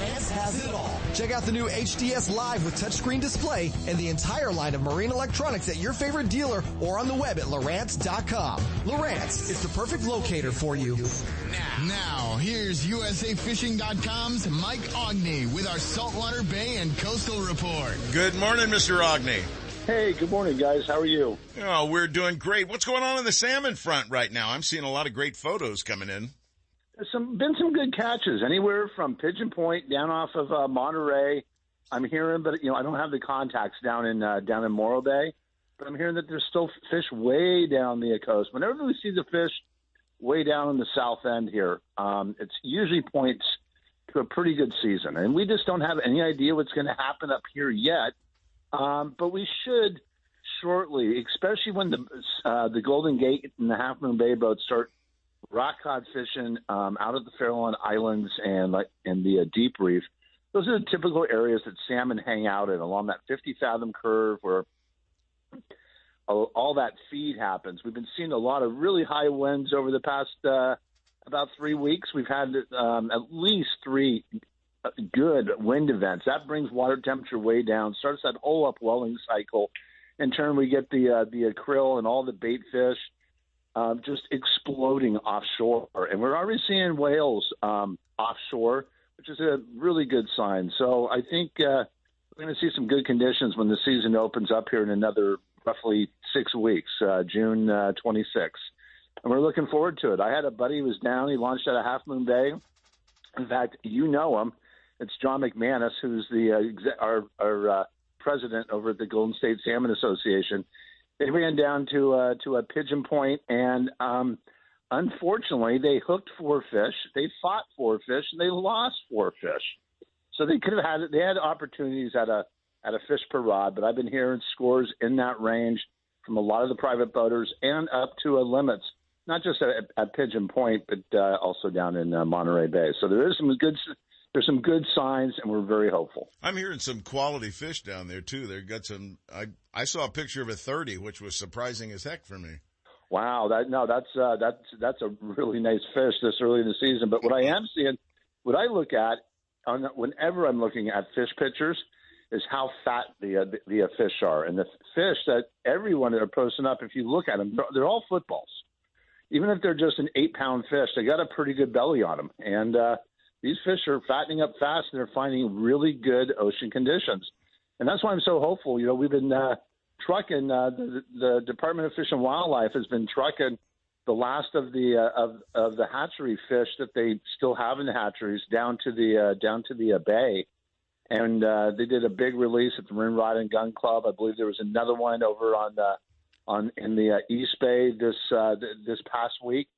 Lawrence has it all. Check out the new HDS Live with touchscreen display and the entire line of marine electronics at your favorite dealer or on the web at Lawrence.com. Lawrence is the perfect locator for you. Now here's USAFishing.com's Mike Ogney with our Saltwater Bay and Coastal Report. Good morning, Mr. Ogney. Hey, good morning, guys. How are you? Oh, we're doing great. What's going on the salmon front right now? I'm seeing a lot of great photos coming in. There's been some good catches, anywhere from Pigeon Point down off of Monterey. I'm hearing, but you know, I don't have the contacts down in Morro Bay, but I'm hearing that there's still fish way down the coast. Whenever we see the fish way down in the south end here, it usually points to a pretty good season, and we just don't have any idea what's going to happen up here yet. But we should shortly, especially when the Golden Gate and the Half Moon Bay boats start rock cod fishing out of the Farallon Islands and in the Deep Reef. Those are the typical areas that salmon hang out in, along that 50-fathom curve where all that feed happens. We've been seeing a lot of really high winds over the past about 3 weeks. We've had at least three good wind events. That brings water temperature way down, starts that whole upwelling cycle. In turn, we get the krill and all the bait fish just exploding offshore. And we're already seeing whales offshore, which is a really good sign. So I think we're going to see some good conditions when the season opens up here in another roughly 6 weeks, June 26th. And we're looking forward to it. I had a buddy who was down. He launched out of Half Moon Bay. In fact, you know him. It's John McManus, who's our president over at the Golden State Salmon Association. They ran down to a Pigeon Point, and unfortunately, they hooked four fish, they fought four fish, and they lost four fish. So they could have had opportunities at a fish per rod, but I've been hearing scores in that range from a lot of the private boaters and up to limits, not just at Pigeon Point, but also down in Monterey Bay. So there's some good signs, and we're very hopeful. I'm hearing some quality fish down there too. They got some. I saw a picture of a 30, which was surprising as heck for me. Wow, that's a really nice fish this early in the season. But what I am seeing, what I look at whenever I'm looking at fish pictures, is how fat the fish are. And the fish that everyone are posting up, if you look at them, they're all footballs. Even if they're just an 8-pound fish, they got a pretty good belly on them. And these fish are fattening up fast, and they're finding really good ocean conditions. And that's why I'm so hopeful. You know, we've been trucking, the Department of Fish and Wildlife has been trucking the last of the hatchery fish that they still have in the hatcheries down to the bay, and they did a big release at the Marine Rod and Gun Club. I believe there was another one over in the East Bay this past week,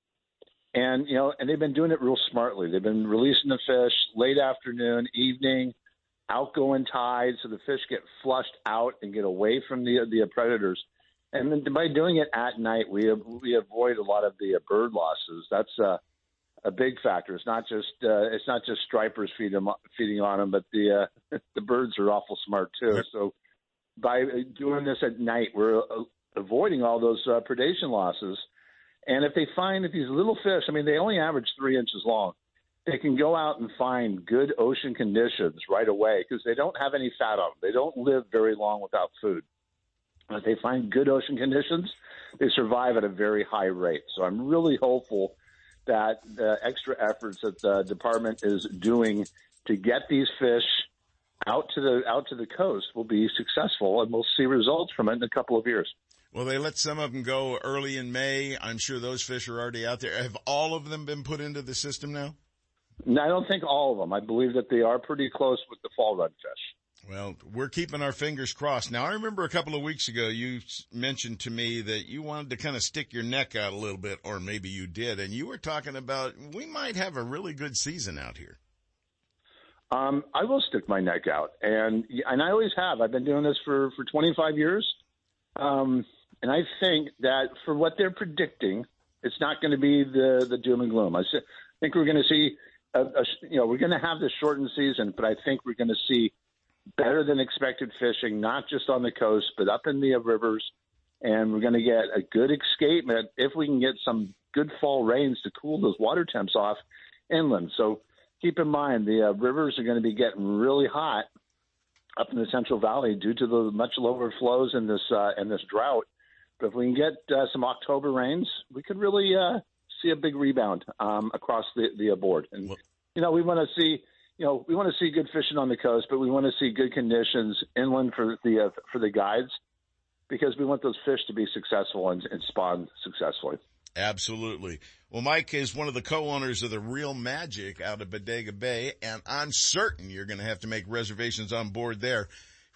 and you know, and they've been doing it real smartly. They've been releasing the fish late afternoon, evening. Outgoing tide, so the fish get flushed out and get away from the predators. And then by doing it at night, we avoid a lot of the bird losses. That's a big factor. It's not just stripers feeding on them, but the birds are awful smart too. So by doing this at night, we're avoiding all those predation losses. And if they find that these little fish, I mean, they only average 3 inches long, they can go out and find good ocean conditions right away because they don't have any fat on them. They don't live very long without food. If they find good ocean conditions, they survive at a very high rate. So I'm really hopeful that the extra efforts that the department is doing to get these fish out to the coast will be successful, and we'll see results from it in a couple of years. Well, they let some of them go early in May. I'm sure those fish are already out there. Have all of them been put into the system now? No, I don't think all of them. I believe that they are pretty close with the fall run fish. Well, we're keeping our fingers crossed. Now, I remember a couple of weeks ago you mentioned to me that you wanted to kind of stick your neck out a little bit, or maybe you did, and you were talking about we might have a really good season out here. I will stick my neck out, and I always have. I've been doing this for 25 years, and I think that for what they're predicting, it's not going to be the doom and gloom. I think we're going to see we're going to have the shortened season, but I think we're going to see better than expected fishing, not just on the coast, but up in the rivers, and we're going to get a good escapement if we can get some good fall rains to cool those water temps off inland. So keep in mind, the rivers are going to be getting really hot up in the Central Valley due to the much lower flows in this drought. But if we can get some October rains, we could really see a big rebound across the board. And we want to see good fishing on the coast, but we want to see good conditions inland for the guides because we want those fish to be successful and spawn successfully. Absolutely. Well, Mike is one of the co-owners of the Real Magic out of Bodega Bay, and I'm certain you're going to have to make reservations on board there,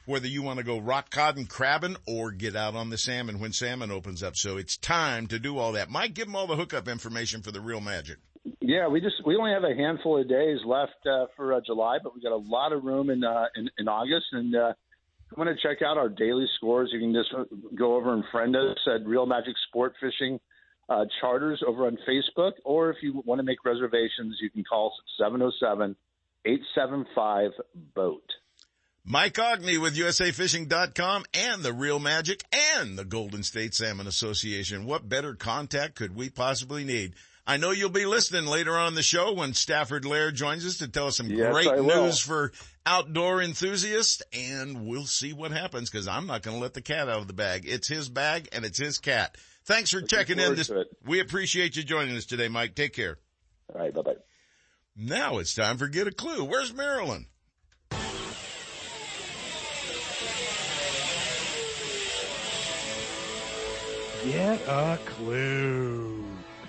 whether you want to go rock cod and crabbing or get out on the salmon when salmon opens up. So it's time to do all that. Mike, give them all the hookup information for the Real Magic. Yeah, we only have a handful of days left for July, but we got a lot of room in August. And if you want to check out our daily scores, you can just go over and friend us at Real Magic Sport Fishing Charters over on Facebook, or if you want to make reservations, you can call 707-875-BOAT. Mike Ogney with USAFishing.com and the Real Magic and the Golden State Salmon Association. What better contact could we possibly need? I know you'll be listening later on in the show when Stafford Lair joins us to tell us some great news for outdoor enthusiasts, and we'll see what happens because I'm not going to let the cat out of the bag. It's his bag and it's his cat. Thanks for checking in. We appreciate you joining us today, Mike. Take care. All right, bye-bye. Now it's time for Get a Clue. Where's Maryland? Get a Clue.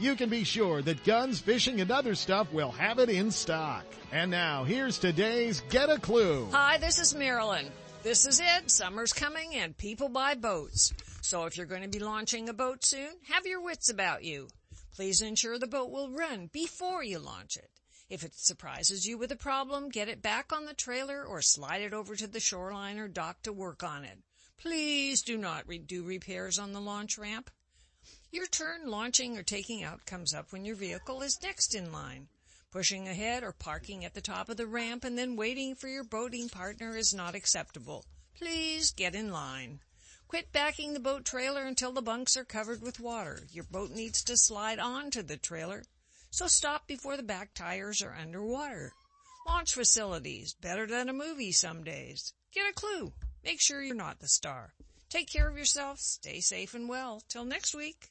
you can be sure that Guns, Fishing, and Other Stuff will have it in stock. And now, here's today's Get a Clue. Hi, this is Marilyn. This is it. Summer's coming and people buy boats. So if you're going to be launching a boat soon, have your wits about you. Please ensure the boat will run before you launch it. If it surprises you with a problem, get it back on the trailer or slide it over to the shoreline or dock to work on it. Please do not do repairs on the launch ramp. Your turn launching or taking out comes up when your vehicle is next in line. Pushing ahead or parking at the top of the ramp and then waiting for your boating partner is not acceptable. Please get in line. Quit backing the boat trailer until the bunks are covered with water. Your boat needs to slide onto the trailer, so stop before the back tires are underwater. Launch facilities, better than a movie some days. Get a clue. Make sure you're not the star. Take care of yourself. Stay safe and well. Till next week.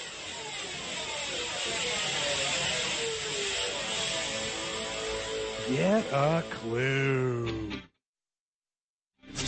Get a clue. It's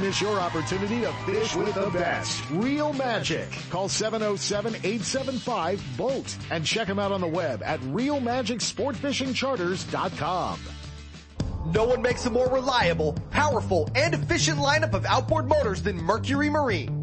miss your opportunity to fish with the best. Real Magic. Call 707-875-BOAT and check them out on the web at realmagicsportfishingcharters.com. No one makes a more reliable, powerful, and efficient lineup of outboard motors than Mercury Marine.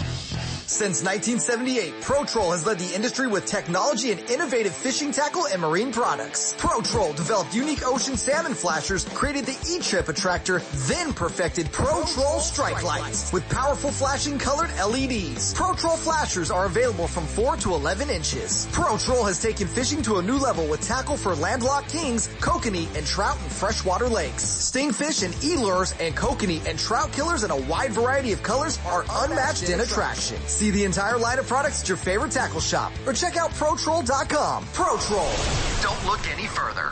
Since 1978, ProTroll has led the industry with technology and innovative fishing tackle and marine products. ProTroll developed unique ocean salmon flashers, created the E-Trip attractor, then perfected ProTroll strike lights with powerful flashing colored LEDs. ProTroll flashers are available from 4 to 11 inches. ProTroll has taken fishing to a new level with tackle for landlocked kings, kokanee, and trout in freshwater lakes. Stingfish and e-lures and kokanee and trout killers in a wide variety of colors are unmatched in attraction. See the entire line of products at your favorite tackle shop or check out ProTroll.com. ProTroll. Don't look any further.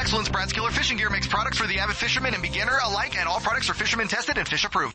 excellence, Brad's Killer Fishing Gear makes products for the avid fisherman and beginner alike, and all products are fisherman tested and fish approved.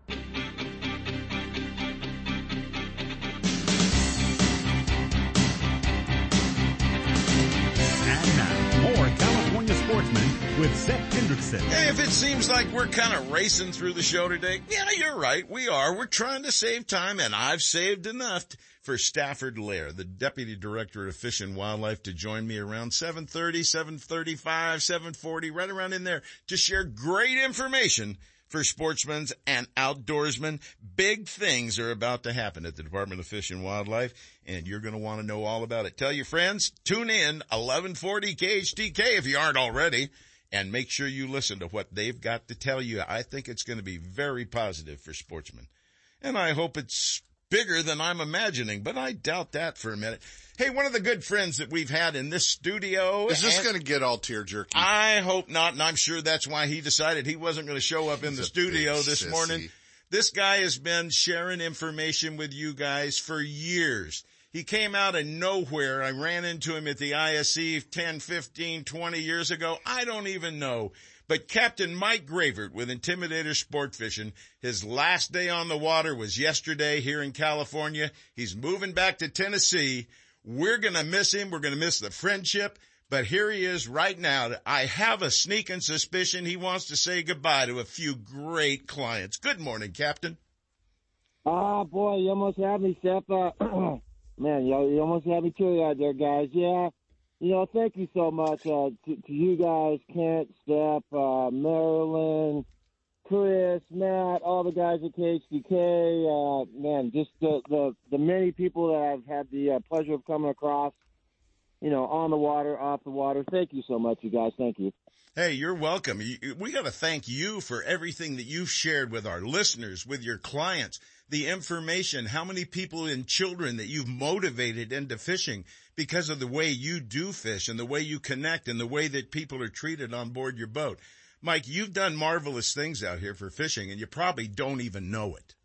And now, more California sportsmen with Zach Hendrickson. Hey, if it seems like we're kind of racing through the show today, yeah, you're right. We are. We're trying to save time, and I've saved enough for Stafford Lair, the Deputy Director of Fish and Wildlife, to join me around 7:30, 7:35, 7:40, right around in there, to share great information for sportsmen and outdoorsmen. Big things are about to happen at the Department of Fish and Wildlife, and you're going to want to know all about it. Tell your friends, tune in, 1140 KHTK if you aren't already, and make sure you listen to what they've got to tell you. I think it's going to be very positive for sportsmen, and I hope it's bigger than I'm imagining, but I doubt that for a minute. Hey, one of the good friends that we've had in this studio. Is this going to get all tear-jerky? I hope not, and I'm sure that's why he decided he wasn't going to show up in the studio this morning. This guy has been sharing information with you guys for years. He came out of nowhere. I ran into him at the ISC 10, 15, 20 years ago. I don't even know. But Captain Mike Gravert with Intimidator Sport Fishing, his last day on the water was yesterday here in California. He's moving back to Tennessee. We're going to miss him. We're going to miss the friendship. But here he is right now. I have a sneaking suspicion he wants to say goodbye to a few great clients. Good morning, Captain. Oh, boy, you almost had me, Seth. Man, you almost had me teary-eyed there, guys. Yeah, you know, thank you so much to you guys, Kent, Steph, Marilyn, Chris, Matt, all the guys at KHDK. Man, just the many people that I've had the pleasure of coming across, you know, on the water, off the water. Thank you so much, you guys. Thank you. Hey, you're welcome. We got to thank you for everything that you've shared with our listeners, with your clients, the information, how many people and children that you've motivated into fishing because of the way you do fish and the way you connect and the way that people are treated on board your boat. Mike, you've done marvelous things out here for fishing, and you probably don't even know it.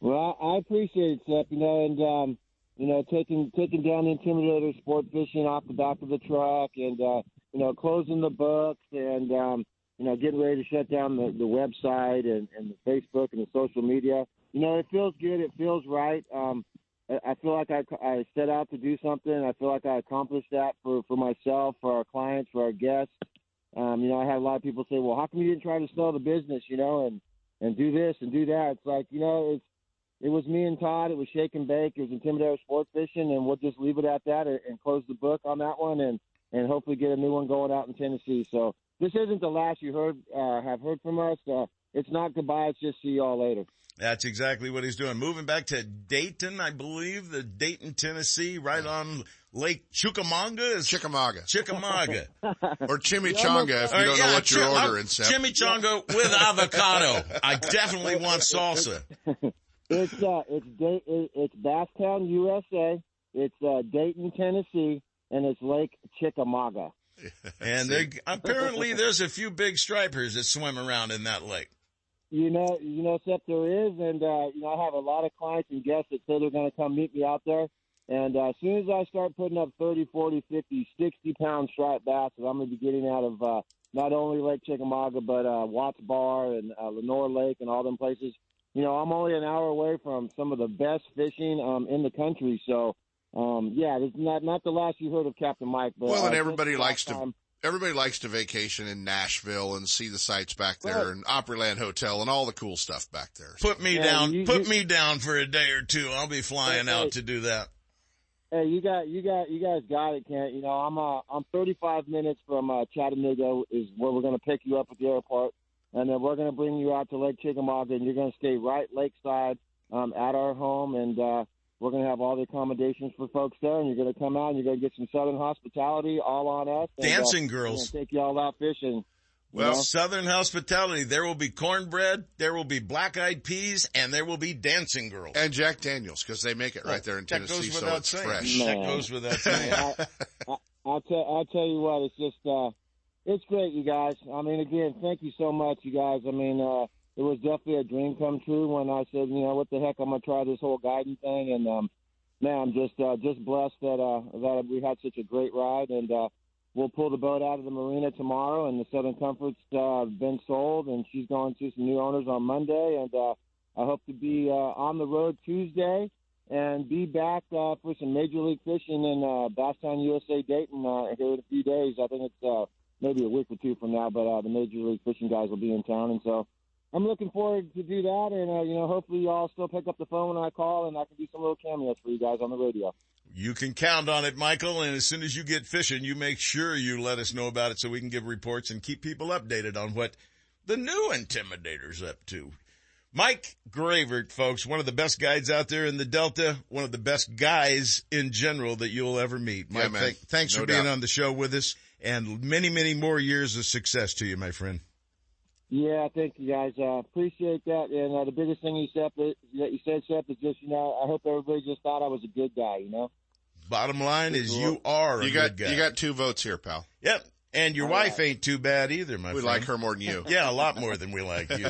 Well, I appreciate it, Seth, you know, and, you know, taking down the Intimidator Sport Fishing off the back of the truck and, you know, closing the books and, you know, getting ready to shut down the website and the Facebook and the social media. You know, it feels good. It feels right. I feel like I set out to do something. I feel like I accomplished that for myself, for our clients, for our guests. You know, I had a lot of people say, well, how come you didn't try to sell the business, you know, and do this and do that? It's like, you know, it was me and Todd. It was Shake and Bake. It was Intimidator Sport Fishing, and we'll just leave it at that and close the book on that one and hopefully get a new one going out in Tennessee. So this isn't the last you have heard from us. It's not goodbye. It's just see you all later. That's exactly what he's doing. Moving back to Dayton, I believe, the Dayton, Tennessee, right on Lake Chickamauga. Chickamauga. Or chimichanga if you don't know what you're ordering, Seth. Chimichanga with avocado. I definitely want salsa. It's Bathtown, USA. It's Dayton, Tennessee, and it's Lake Chickamauga. And apparently there's a few big stripers that swim around in that lake. You know, Seth, there is, and, you know, I have a lot of clients and guests that say they're going to come meet me out there, and as soon as I start putting up 30, 40, 50, 60-pound striped bass, I'm going to be getting out of not only Lake Chickamauga, but Watts Bar and Lenoir Lake and all them places. You know, I'm only an hour away from some of the best fishing in the country, so, yeah, it's not the last you heard of Captain Mike. But, well, and everybody likes to vacation in Nashville and see the sights back there and Opryland Hotel and all the cool stuff back there. So. Put me down for a day or two. I'll be flying out to do that. Hey, you guys got it, Kent. You know, I'm 35 minutes from Chattanooga is where we're going to pick you up at the airport. And then we're going to bring you out to Lake Chickamauga, and you're going to stay right lakeside at our home. And, we're going to have all the accommodations for folks there, and you're going to come out and you're going to get some Southern hospitality all on us. Dancing and, girls. We're going to take you all out fishing. Well, know? Southern hospitality. There will be cornbread, there will be black-eyed peas, and there will be dancing girls. And Jack Daniels, because they make it right there in Tennessee, so it's fresh. Man. That goes without saying. I'll tell you what, it's just, it's great, you guys. I mean, again, thank you so much, you guys. I mean, it was definitely a dream come true when I said, you know, what the heck, I'm going to try this whole guiding thing. And, man, I'm just blessed that we had such a great ride. And we'll pull the boat out of the marina tomorrow. And the Southern Comfort's been sold, and she's going to some new owners on Monday. And I hope to be on the road Tuesday and be back for some Major League Fishing in Bass Town, USA, Dayton here in a few days. I think it's maybe a week or two from now, but the Major League Fishing guys will be in town, and so I'm looking forward to do that, and, you know, hopefully you all still pick up the phone when I call, and I can do some little cameos for you guys on the radio. You can count on it, Michael, and as soon as you get fishing, you make sure you let us know about it so we can give reports and keep people updated on what the new Intimidator's up to. Mike Gravert, folks, one of the best guides out there in the Delta, one of the best guys in general that you'll ever meet. Mike, yeah, thanks for being on the show with us, and many, many more years of success to you, my friend. Yeah, thank you, guys. Appreciate that. And the biggest thing you said, Shep, is just, you know, I hope everybody just thought I was a good guy, you know? Bottom line is you are a good guy. You got 2 votes here, pal. Yep. And your wife ain't too bad either, my friend. We like her more than you. Yeah, a lot more than we like you.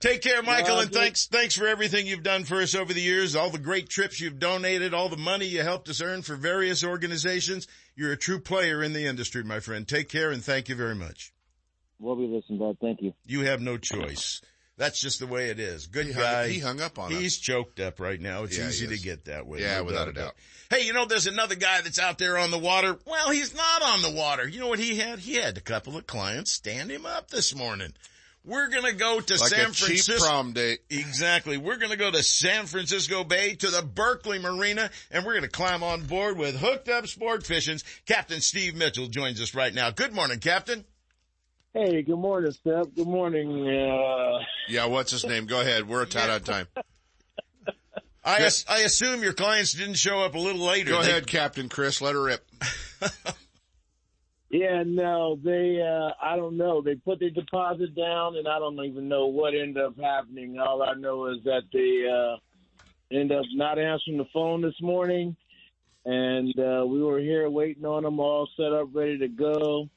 Take care, Michael, and thanks for everything you've done for us over the years, all the great trips you've donated, all the money you helped us earn for various organizations. You're a true player in the industry, my friend. Take care, and thank you very much. We'll be listening, Bob. Thank you. You have no choice. That's just the way it is. Good guy. He hung up on us. He's choked up right now. It's easy to get that way. Yeah, without a doubt. Hey, you know, there's another guy that's out there on the water. Well, he's not on the water. You know what he had? He had a couple of clients stand him up this morning. We're going to go to San Francisco. Like a cheap prom date. Exactly. We're going to go to San Francisco Bay to the Berkeley Marina, and we're going to climb on board with Hooked Up Sport Fishing's Captain Steve Mitchell joins us right now. Good morning, Captain. Hey, good morning, Steph. Good morning. Yeah, what's his name? Go ahead. We're tight on time. I assume your clients didn't show up a little later. Go ahead, Captain Chris. Let her rip. Yeah, no, they, I don't know. They put their deposit down, and I don't even know what ended up happening. All I know is that they ended up not answering the phone this morning, and we were here waiting on them all set up, ready to go.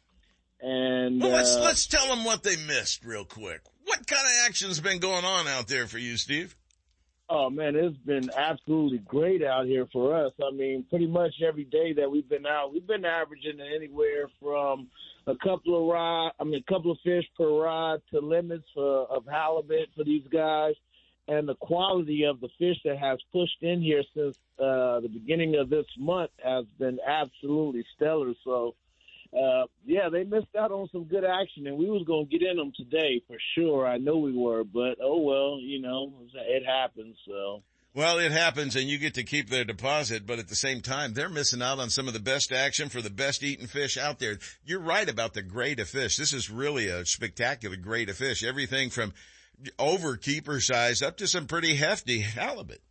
And well, let's tell them what they missed real quick. What kind of action's been going on out there for you, Steve? Oh, man, it's been absolutely great out here for us. I mean, pretty much every day that we've been out, we've been averaging anywhere from a couple of fish per rod to limits of halibut for these guys. And the quality of the fish that has pushed in here since the beginning of this month has been absolutely stellar. So, yeah, they missed out on some good action, and we was going to get in them today for sure. I know we were, but oh well, you know, it happens. So well, it happens, and you get to keep their deposit, but at the same time, they're missing out on some of the best action for the best eating fish out there. You're right about the grade of fish. This is really a spectacular grade of fish. Everything from over keeper size up to some pretty hefty halibut.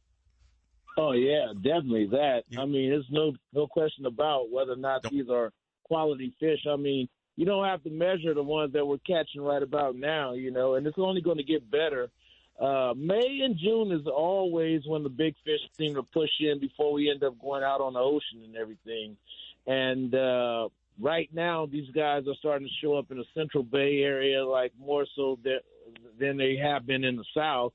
Oh yeah, definitely that. I mean, there's no question about whether or not these are quality fish. I mean, you don't have to measure the ones that we're catching right about now, you know, and it's only going to get better. May and June is always when the big fish seem to push in before we end up going out on the ocean and everything. And right now, these guys are starting to show up in the Central Bay area, like more so than they have been in the South.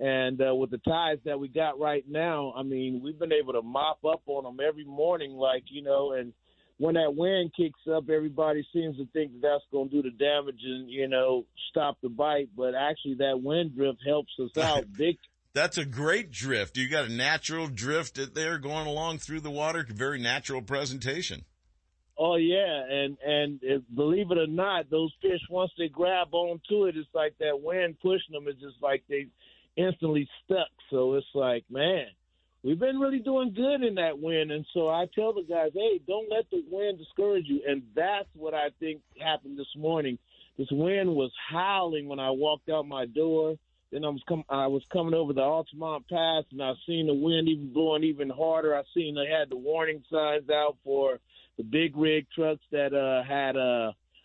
And with the tides that we got right now, I mean, we've been able to mop up on them every morning, like, you know, and when that wind kicks up, everybody seems to think that's going to do the damage and, you know, stop the bite. But actually, that wind drift helps us out. That's a great drift. You got a natural drift there going along through the water. Very natural presentation. Oh, yeah. And believe it or not, those fish, once they grab onto it, it's like that wind pushing them. It's just like they instantly stuck. So it's like, man, we've been really doing good in that wind, and so I tell the guys, hey, don't let the wind discourage you, and that's what I think happened this morning. This wind was howling when I walked out my door. Then I was coming over the Altamont Pass, and I seen the wind even blowing even harder. I seen they had the warning signs out for the big rig trucks that had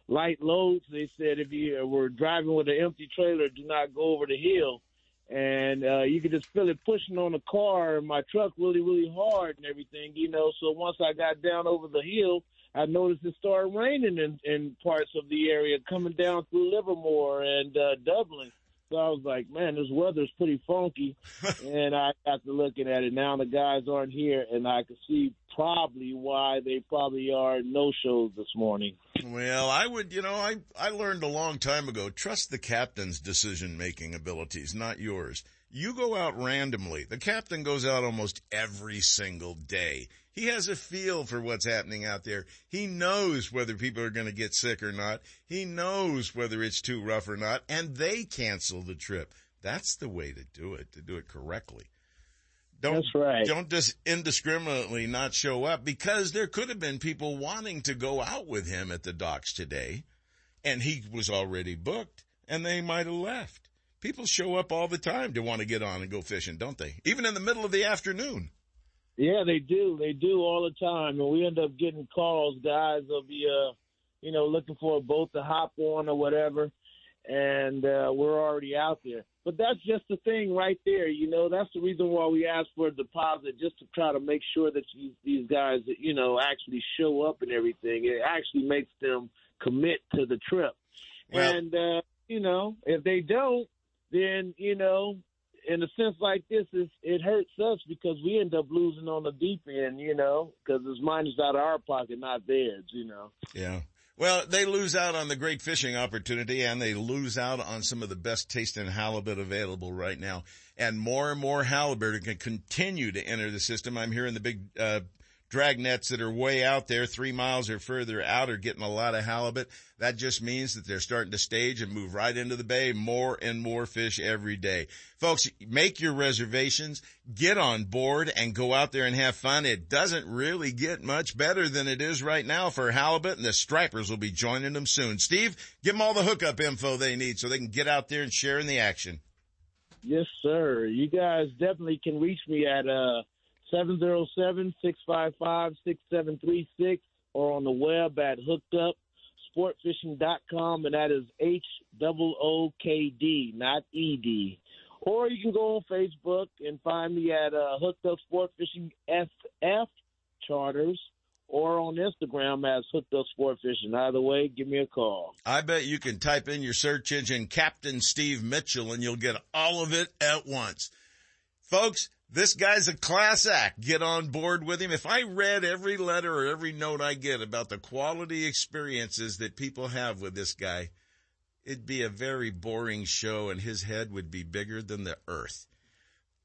light loads. They said if you were driving with an empty trailer, do not go over the hill. And you could just feel it pushing on the car and my truck really, really hard and everything, you know. So once I got down over the hill, I noticed it started raining in parts of the area coming down through Livermore and Dublin. So I was like, man, this weather's pretty funky. And I got to looking at it. Now the guys aren't here, and I could see probably why they probably are no-shows this morning. Well, I would, you know, I learned a long time ago, trust the captain's decision-making abilities, not yours. You go out randomly. The captain goes out almost every single day. He has a feel for what's happening out there. He knows whether people are going to get sick or not. He knows whether it's too rough or not, and they cancel the trip. That's the way to do it correctly. That's right. Don't just indiscriminately not show up, because there could have been people wanting to go out with him at the docks today, and he was already booked, and they might have left. People show up all the time to want to get on and go fishing, don't they? Even in the middle of the afternoon. Yeah, they do. They do all the time. And we end up getting calls. Guys will be, looking for a boat to hop on or whatever. And we're already out there. But that's just the thing right there. You know, that's the reason why we ask for a deposit, just to try to make sure that these guys, actually show up and everything. It actually makes them commit to the trip. Well, and, if they don't, then, in a sense like this, it hurts us, because we end up losing on the deep end, because it's money's out of our pocket, not theirs, Yeah. Well, they lose out on the great fishing opportunity, and they lose out on some of the best tasting halibut available right now. And more halibut can continue to enter the system. I'm hearing the big drag nets that are way out there, 3 miles or further out, are getting a lot of halibut. That just means that they're starting to stage and move right into the bay, more and more fish every day. Folks, make your reservations, get on board, and go out there and have fun. It doesn't really get much better than it is right now for halibut, and the stripers will be joining them soon. Steve, give them all the hookup info they need so they can get out there and share in the action. Yes, sir. You guys definitely can reach me at 707-655-6736, or on the web at hookedupsportfishing.com, and that is HOOKD, not ED. Or you can go on Facebook and find me at Hooked Up Sport Fishing SF Charters, or on Instagram as Hooked Up Sport Fishing. Either way, give me a call. I bet you can type in your search engine Captain Steve Mitchell, and you'll get all of it at once. Folks, this guy's a class act. Get on board with him. If I read every letter or every note I get about the quality experiences that people have with this guy, it'd be a very boring show, and his head would be bigger than the earth.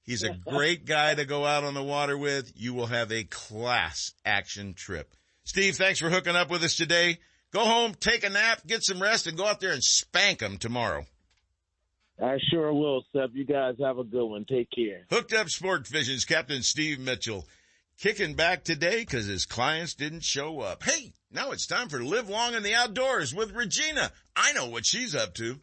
He's a great guy to go out on the water with. You will have a class action trip. Steve, thanks for hooking up with us today. Go home, take a nap, get some rest, and go out there and spank him tomorrow. I sure will, Seth. You guys have a good one. Take care. Hooked Up Sport Fishing's Captain Steve Mitchell, kicking back today because his clients didn't show up. Hey, now it's time for Live Long in the Outdoors with Regina. I know what she's up to.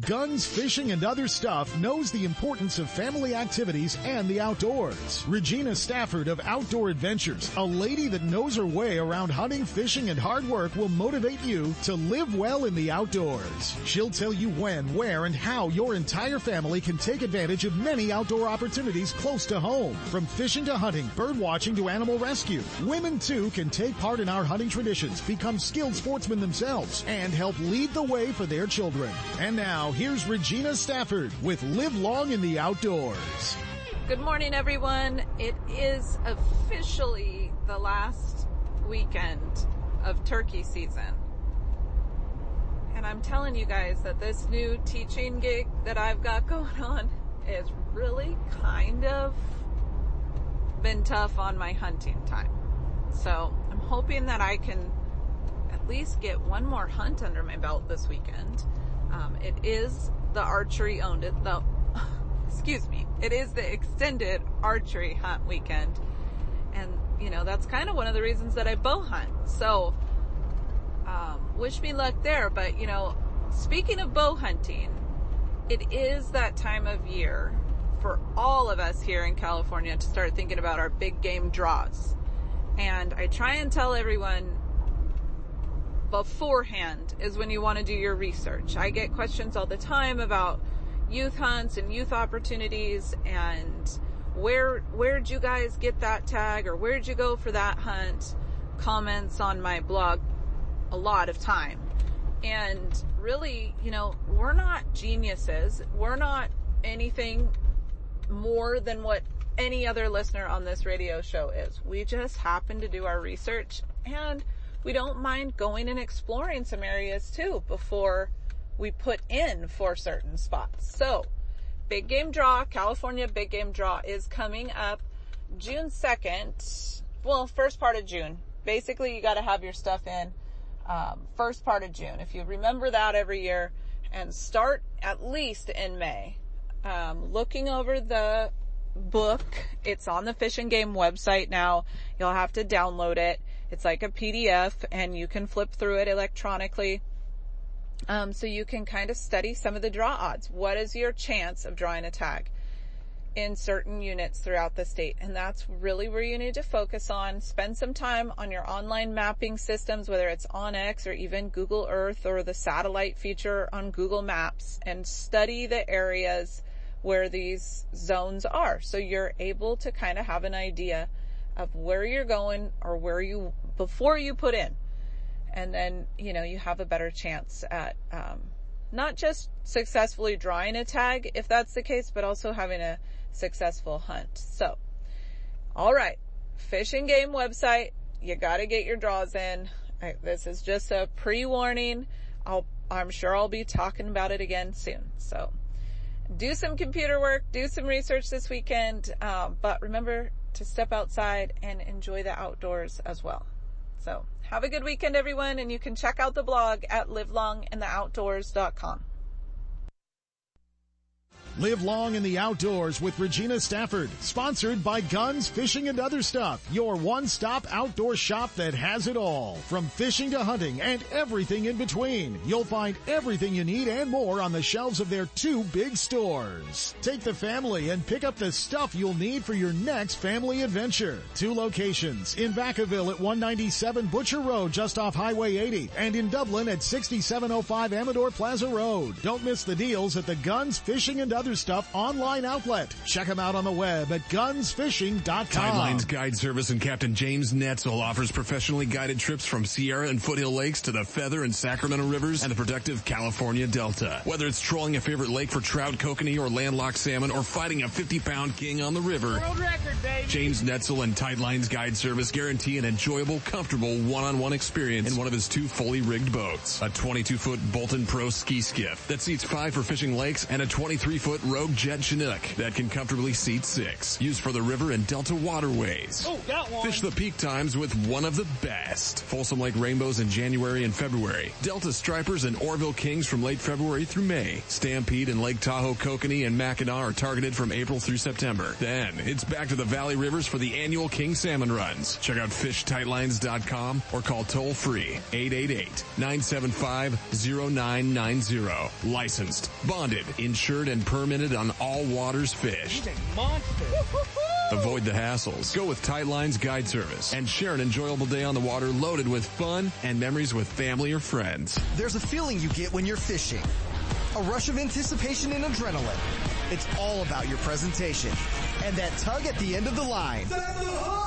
Guns, Fishing, and Other Stuff knows the importance of family activities and the outdoors. Regina Stafford of Outdoor Adventures, a lady that knows her way around hunting, fishing, and hard work, will motivate you to live well in the outdoors. She'll tell you when, where, and how your entire family can take advantage of many outdoor opportunities close to home. From fishing to hunting, bird watching to animal rescue, women too can take part in our hunting traditions, become skilled sportsmen themselves, and help lead the way for their children. And now, here's Regina Stafford with Live Long in the Outdoors. Good morning, everyone. It is officially the last weekend of turkey season. And I'm telling you guys that this new teaching gig that I've got going on is really kind of been tough on my hunting time. So I'm hoping that I can at least get one more hunt under my belt this weekend. It is the archery It is the extended archery hunt weekend. And, that's kind of one of the reasons that I bow hunt. So, wish me luck there. But, speaking of bow hunting, it is that time of year for all of us here in California to start thinking about our big game draws. And I try and tell everyone, beforehand is when you want to do your research. I get questions all the time about youth hunts and youth opportunities, and where'd you guys get that tag, or where'd you go for that hunt? Comments on my blog a lot of time. And really, we're not geniuses. We're not anything more than what any other listener on this radio show is. We just happen to do our research, and we don't mind going and exploring some areas too before we put in for certain spots. So, big game draw, California big game draw is coming up June 2nd well, first part of June. Basically, you got to have your stuff in first part of June. If you remember that every year, and start at least in May. Looking over the book, it's on the Fish and Game website now. You'll have to download it. It's like a PDF, and you can flip through it electronically. So you can kind of study some of the draw odds. What is your chance of drawing a tag in certain units throughout the state? And that's really where you need to focus on. Spend some time on your online mapping systems, whether it's OnX or even Google Earth or the satellite feature on Google Maps, and study the areas where these zones are, so you're able to kind of have an idea of where you're going or where you, before you put in. And then, you know, you have a better chance at not just successfully drawing a tag, if that's the case, but also having a successful hunt. So, all right, Fish and Game website, you got to get your draws in. This is just a pre-warning. I'm sure I'll be talking about it again soon. So, do some computer work, do some research this weekend, but remember to step outside and enjoy the outdoors as well. So, have a good weekend, everyone, and you can check out the blog at livelongintheoutdoors.com. Live long in the outdoors with Regina Stafford, sponsored by Guns, Fishing, and Other Stuff, your one-stop outdoor shop that has it all. From fishing to hunting and everything in between, you'll find everything you need and more on the shelves of their two big stores. Take the family and pick up the stuff you'll need for your next family adventure. Two locations, in Vacaville at 197 Butcher Road just off Highway 80, and in Dublin at 6705 Amador Plaza Road. Don't miss the deals at the Guns, Fishing, and Other Stuff online outlet. Check them out on the web at gunsfishing.com. Tidelines Guide Service and Captain James Netzel offers professionally guided trips from Sierra and Foothill Lakes to the Feather and Sacramento Rivers and the productive California Delta. Whether it's trolling a favorite lake for trout, kokanee, or landlocked salmon, or fighting a 50-pound king on the river, world record, baby. James Netzel and Tidelines Guide Service guarantee an enjoyable, comfortable, one-on-one experience in one of his two fully rigged boats. A 22-foot Bolton Pro ski skiff that seats 5 for fishing lakes, and a 23-foot Rogue Jet Chinook that can comfortably seat 6. Used for the river and Delta waterways. Oh, got one. Fish the peak times with one of the best. Folsom Lake rainbows in January and February. Delta stripers and Oroville kings from late February through May. Stampede and Lake Tahoe kokanee and mackinaw are targeted from April through September. Then it's back to the Valley Rivers for the annual King Salmon runs. Check out fishtightlines.com or call toll free 888-975-0990. Licensed, bonded, insured, and permitted on all waters fished. He's a monster. Avoid the hassles. Go with Tidelines Guide Service and share an enjoyable day on the water loaded with fun and memories with family or friends. There's a feeling you get when you're fishing. A rush of anticipation and adrenaline. It's all about your presentation and that tug at the end of the line. That's the hook!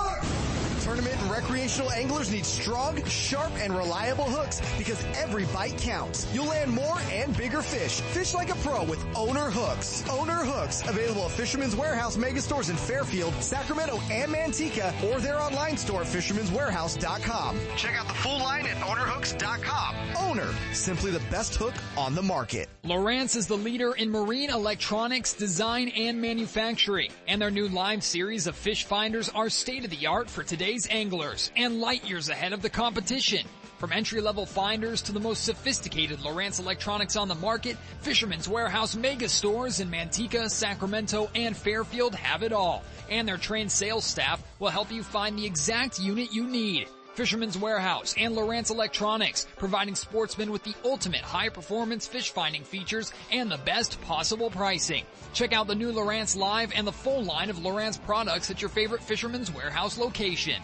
Tournament and recreational anglers need strong, sharp, and reliable hooks because every bite counts. You'll land more and bigger fish. Fish like a pro with Owner Hooks. Owner Hooks, available at Fisherman's Warehouse megastores in Fairfield, Sacramento, and Manteca, or their online store at fishermanswarehouse.com. Check out the full line at ownerhooks.com. Owner, simply the best hook on the market. Lowrance is the leader in marine electronics design and manufacturing, and their new live series of fish finders are state-of-the-art for today's anglers and light years ahead of the competition. From entry-level finders to the most sophisticated Lowrance electronics on the market, Fisherman's Warehouse mega stores in Manteca, Sacramento, and Fairfield have it all. And their trained sales staff will help you find the exact unit you need. Fisherman's Warehouse and Lowrance Electronics, providing sportsmen with the ultimate high-performance fish-finding features and the best possible pricing. Check out the new Lowrance Live and the full line of Lowrance products at your favorite Fisherman's Warehouse location.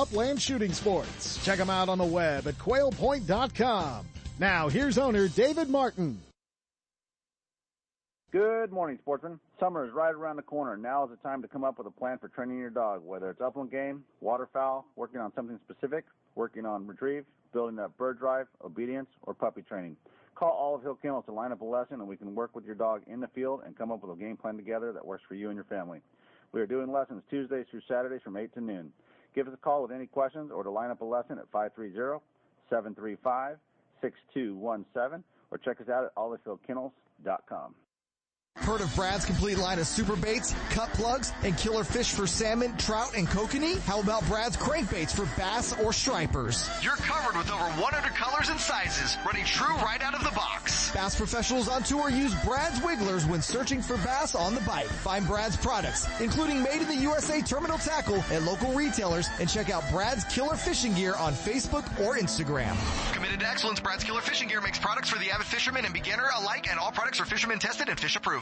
upland shooting sports. Check them out on the web at quailpoint.com. Now, here's owner David Martin. Good morning, sportsmen. Summer is right around the corner, and now is the time to come up with a plan for training your dog, whether it's upland game, waterfowl, working on something specific, working on retrieve, building up bird drive, obedience, or puppy training. Call Olive Hill Kennels to line up a lesson, and we can work with your dog in the field and come up with a game plan together that works for you and your family. We are doing lessons Tuesdays through Saturdays from 8 to noon. Give us a call with any questions or to line up a lesson at 530-735-6217 or check us out at olivehillkennels.com. Heard of Brad's complete line of super baits, cut plugs, and killer fish for salmon, trout, and kokanee? How about Brad's crankbaits for bass or stripers? You're covered with over 100 colors and sizes, running true right out of the box. Bass professionals on tour use Brad's Wigglers when searching for bass on the bite. Find Brad's products, including Made in the USA terminal tackle at local retailers, and check out Brad's Killer Fishing Gear on Facebook or Instagram. Committed to excellence, Brad's Killer Fishing Gear makes products for the avid fisherman and beginner alike, and all products are fisherman tested and fish approved.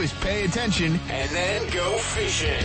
is pay attention and then go fishing.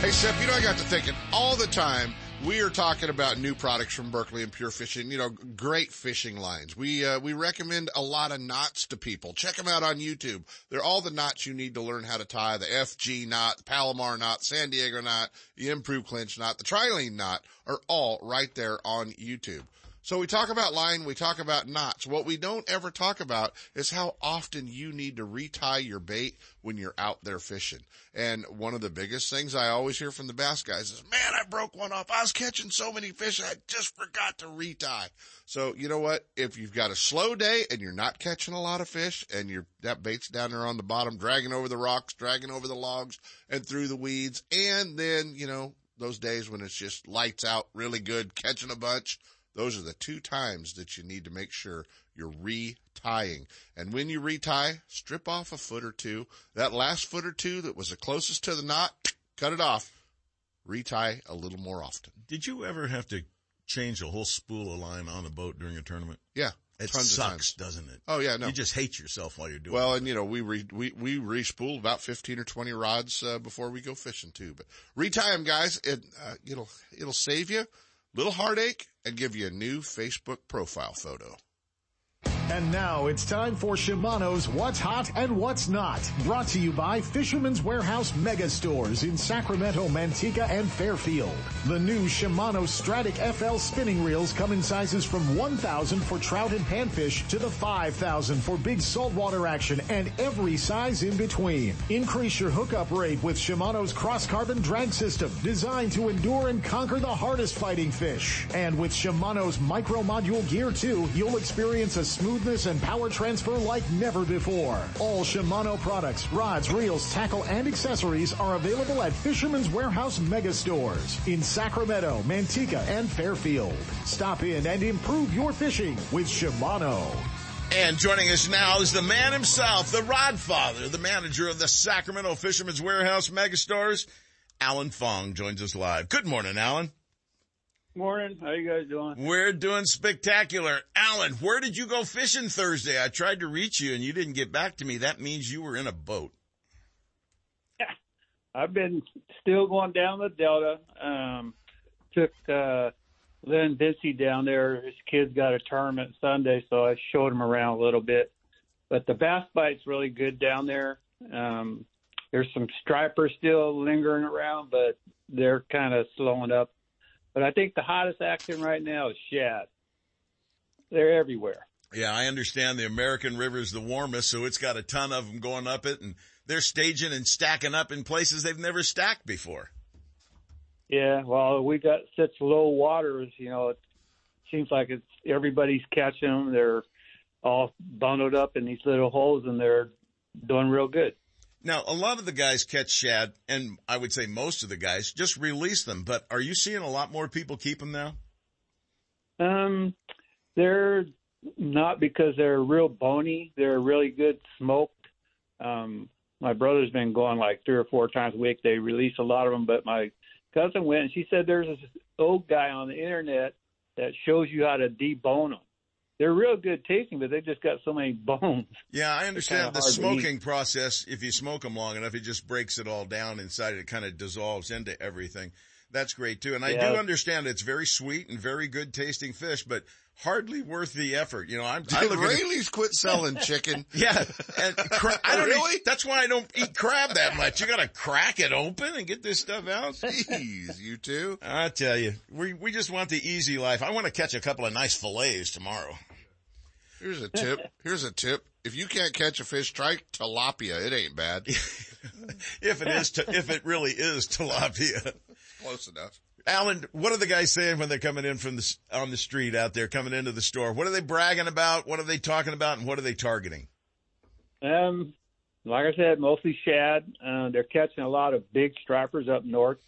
Hey, Seth, I got to thinking all the time. We are talking about new products from Berkeley and Pure Fishing, great fishing lines. We recommend a lot of knots to people. Check them out on YouTube. They're all the knots you need to learn how to tie, the FG knot, the Palomar knot, San Diego knot, the improved clinch knot, the trilene knot are all right there on YouTube. So we talk about line, we talk about knots. What we don't ever talk about is how often you need to retie your bait when you're out there fishing. And one of the biggest things I always hear from the bass guys is, man, I broke one off. I was catching so many fish, I just forgot to retie. So you know what? If you've got a slow day and you're not catching a lot of fish and that bait's down there on the bottom, dragging over the rocks, dragging over the logs and through the weeds, and then, those days when it's just lights out, really good, catching a bunch, those are the two times that you need to make sure you're retying. And when you retie, strip off a foot or two. That last foot or two that was the closest to the knot, cut it off. Retie a little more often. Did you ever have to change a whole spool of line on the boat during a tournament? Yeah. It sucks, doesn't it? Oh, yeah, no. You just hate yourself while you're doing it. Well, and, we re-spool about 15 or 20 rods before we go fishing, too. But retie them, guys. It'll save you little heartache and give you a new Facebook profile photo. And now it's time for Shimano's What's Hot and What's Not, brought to you by Fisherman's Warehouse Mega Stores in Sacramento, Manteca, and Fairfield. The new Shimano Stratic FL spinning reels come in sizes from 1,000 for trout and panfish to the 5,000 for big saltwater action and every size in between. Increase your hookup rate with Shimano's cross-carbon drag system, designed to endure and conquer the hardest fighting fish. And with Shimano's micro-module Gear 2, you'll experience a smooth and power transfer like never before. All Shimano products, rods, reels, tackle, and accessories are available at Fisherman's Warehouse Mega Stores in Sacramento, Manteca, and Fairfield. Stop in and improve your fishing with Shimano. And joining us now is the man himself, the Rod Father, the manager of the Sacramento Fisherman's Warehouse Mega Stores. Alan Fong joins us live. Good morning, Alan. Morning. How you guys doing? We're doing spectacular. Alan, where did you go fishing Thursday? I tried to reach you and you didn't get back to me. That means you were in a boat. Yeah. I've been still going down the Delta. Took Lynn Dissy down there. His kid's got a tournament Sunday, so I showed him around a little bit. But the bass bite's really good down there. There's some stripers still lingering around, but they're kind of slowing up. But I think the hottest action right now is shad. They're everywhere. Yeah, I understand the American River is the warmest, so it's got a ton of them going up it, and they're staging and stacking up in places they've never stacked before. Yeah, well, we got such low waters, it seems like it's everybody's catching them. They're all bundled up in these little holes, and they're doing real good. Now, a lot of the guys catch shad, and I would say most of the guys just release them. But are you seeing a lot more people keep them now? They're not, because they're real bony. They're really good smoked. My brother's been going like 3 or 4 times a week. They release a lot of them, but my cousin went and she said there's this old guy on the internet that shows you how to debone them. They're real good tasting, but they've just got so many bones. Yeah, I understand the smoking process. If you smoke them long enough, it just breaks it all down inside. It kind of dissolves into everything. That's great, too. And I do understand it's very sweet and very good tasting fish, but hardly worth the effort. You know, I look at it. Rayleigh's quit selling chicken. Yeah. And I don't really? That's why I don't eat crab that much. You got to crack it open and get this stuff out. Jeez, you two. I tell you, we just want the easy life. I want to catch a couple of nice fillets tomorrow. Here's a tip. If you can't catch a fish, try tilapia. It ain't bad. If it really is tilapia. Close enough. Alan, what are the guys saying when they're coming in from on the street out there, coming into the store? What are they bragging about? What are they talking about? And what are they targeting? Like I said, mostly shad. They're catching a lot of big stripers up north,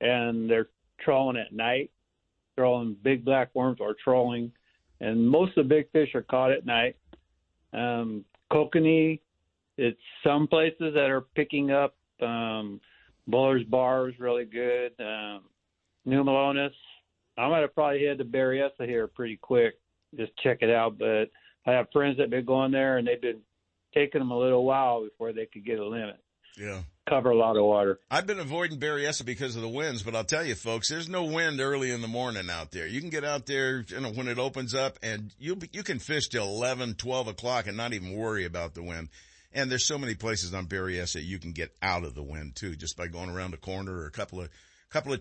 and they're trawling at night, throwing big black worms or trolling. And most of the big fish are caught at night. Kokanee, it's some places that are picking up. Bowler's Bar is really good. New Melones. I'm going to probably head to Berryessa here pretty quick. Just check it out. But I have friends that have been going there, and they've been taking them a little while before they could get a limit. Yeah. Cover a lot of water. I've been avoiding Berryessa because of the winds, but I'll tell you, folks, there's no wind early in the morning out there. You can get out there, you know, when it opens up, and you can fish till 11, 12 o'clock and not even worry about the wind. And there's so many places on Berryessa you can get out of the wind, too, just by going around a corner or a couple of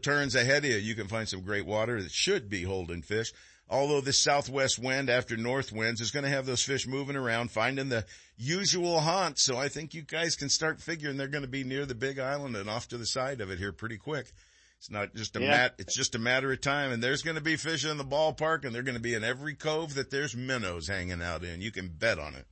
turns ahead of you. You can find some great water that should be holding fish, although this southwest wind after north winds is going to have those fish moving around, finding the usual haunts. So I think you guys can start figuring they're going to be near the Big Island and off to the side of it here pretty quick. It's not just it's just a matter of time, and there's going to be fish in the ballpark, and they're going to be in every cove that there's minnows hanging out in. You can bet on it.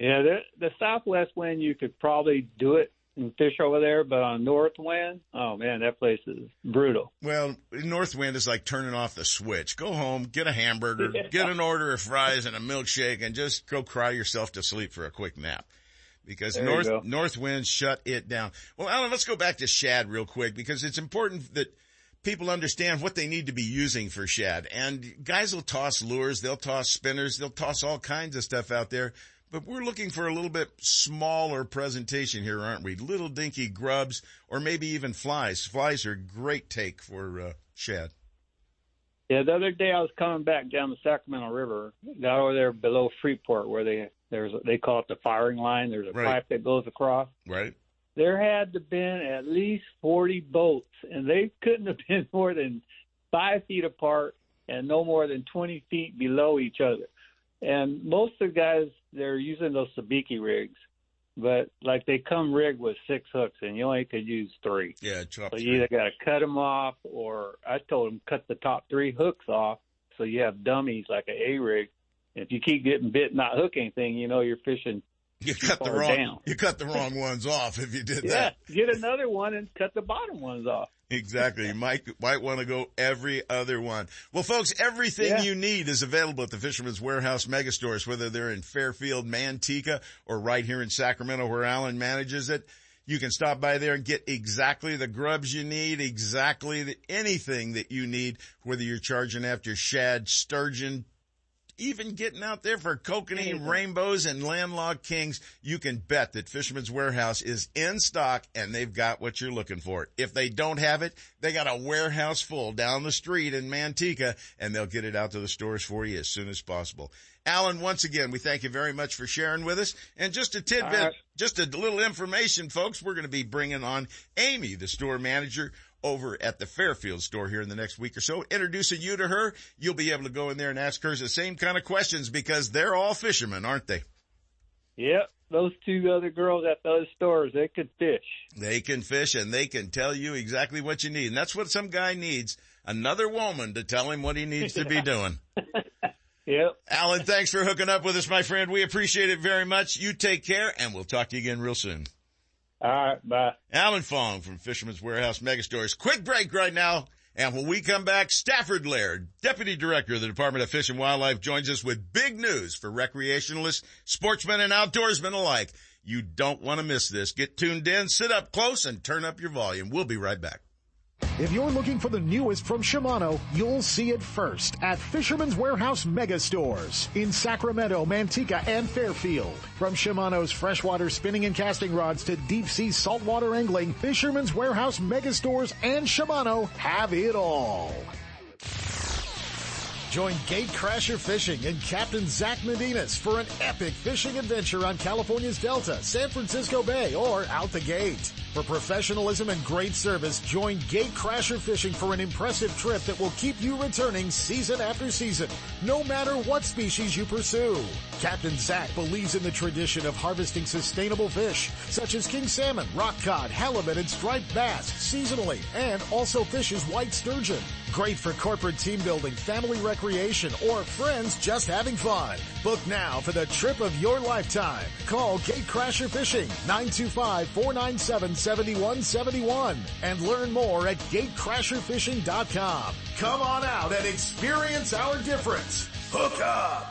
Yeah, the southwest wind, you could probably do it and fish over there, but on north wind, oh man, that place is brutal. Well, north wind is like turning off the switch. Go home, get a hamburger, get an order of fries and a milkshake, and just go cry yourself to sleep for a quick nap, because north wind shut it down. Well, Alan, let's go back to shad real quick, because it's important that people understand what they need to be using for shad. And guys will toss lures, they'll toss spinners, they'll toss all kinds of stuff out there. But we're looking for a little bit smaller presentation here, aren't we? Little dinky grubs, or maybe even flies. Flies are a great take for shad. Yeah, the other day I was coming back down the Sacramento River, got over there below Freeport, where they call it the firing line. There's a pipe that goes across. Right. There had to been at least 40 boats, and they couldn't have been more than 5 feet apart and no more than 20 feet below each other. And most of the guys, they're using those sabiki rigs, but like they come rigged with 6 hooks, and you only could use 3. Yeah, chop. So you either got to cut them off, or I told them cut the top 3 hooks off, so you have dummies like an A rig. If you keep getting bit, not hook anything, you know you're fishing. You cut the wrong ones off if you did that. Yeah, get another one and cut the bottom ones off. Exactly. You might want to go every other one. Well, folks, everything you need is available at the Fisherman's Warehouse Megastores, whether they're in Fairfield, Manteca, or right here in Sacramento where Alan manages it. You can stop by there and get exactly the grubs you need, anything that you need, whether you're charging after shad, sturgeon, even getting out there for kokanee, rainbows, and landlocked kings. You can bet that Fisherman's Warehouse is in stock, and they've got what you're looking for. If they don't have it, they got a warehouse full down the street in Manteca, and they'll get it out to the stores for you as soon as possible. Alan, once again, we thank you very much for sharing with us. And just a tidbit, just a little information, folks, we're going to be bringing on Amy, the store manager, over at the Fairfield store here in the next week or so, introducing you to her. You'll be able to go in there and ask her the same kind of questions, because they're all fishermen, aren't they? Yep. Those two other girls at those stores, they could fish. They can fish, and they can tell you exactly what you need. And that's what some guy needs, another woman to tell him what he needs to be doing. Yep. Alan, thanks for hooking up with us, my friend. We appreciate it very much. You take care, and we'll talk to you again real soon. All right, bye. Alan Fong from Fisherman's Warehouse Megastores. Quick break right now, and when we come back, Stafford Laird, Deputy Director of the Department of Fish and Wildlife, joins us with big news for recreationalists, sportsmen, and outdoorsmen alike. You don't want to miss this. Get tuned in, sit up close, and turn up your volume. We'll be right back. If you're looking for the newest from Shimano, you'll see it first at Fisherman's Warehouse Mega Stores in Sacramento, Manteca, and Fairfield. From Shimano's freshwater spinning and casting rods to deep-sea saltwater angling, Fisherman's Warehouse Mega Stores and Shimano have it all. Join Gatecrasher Fishing and Captain Zach Medinas for an epic fishing adventure on California's Delta, San Francisco Bay, or out the gate. For professionalism and great service, join Gatecrasher Fishing for an impressive trip that will keep you returning season after season, no matter what species you pursue. Captain Zach believes in the tradition of harvesting sustainable fish, such as king salmon, rock cod, halibut, and striped bass seasonally, and also fishes white sturgeon. Great for corporate team building, family recreation, or friends just having fun. Book now for the trip of your lifetime. Call Gatecrasher Fishing, 925-497-7171, and learn more at gatecrasherfishing.com. Come on out and experience our difference. Hook up!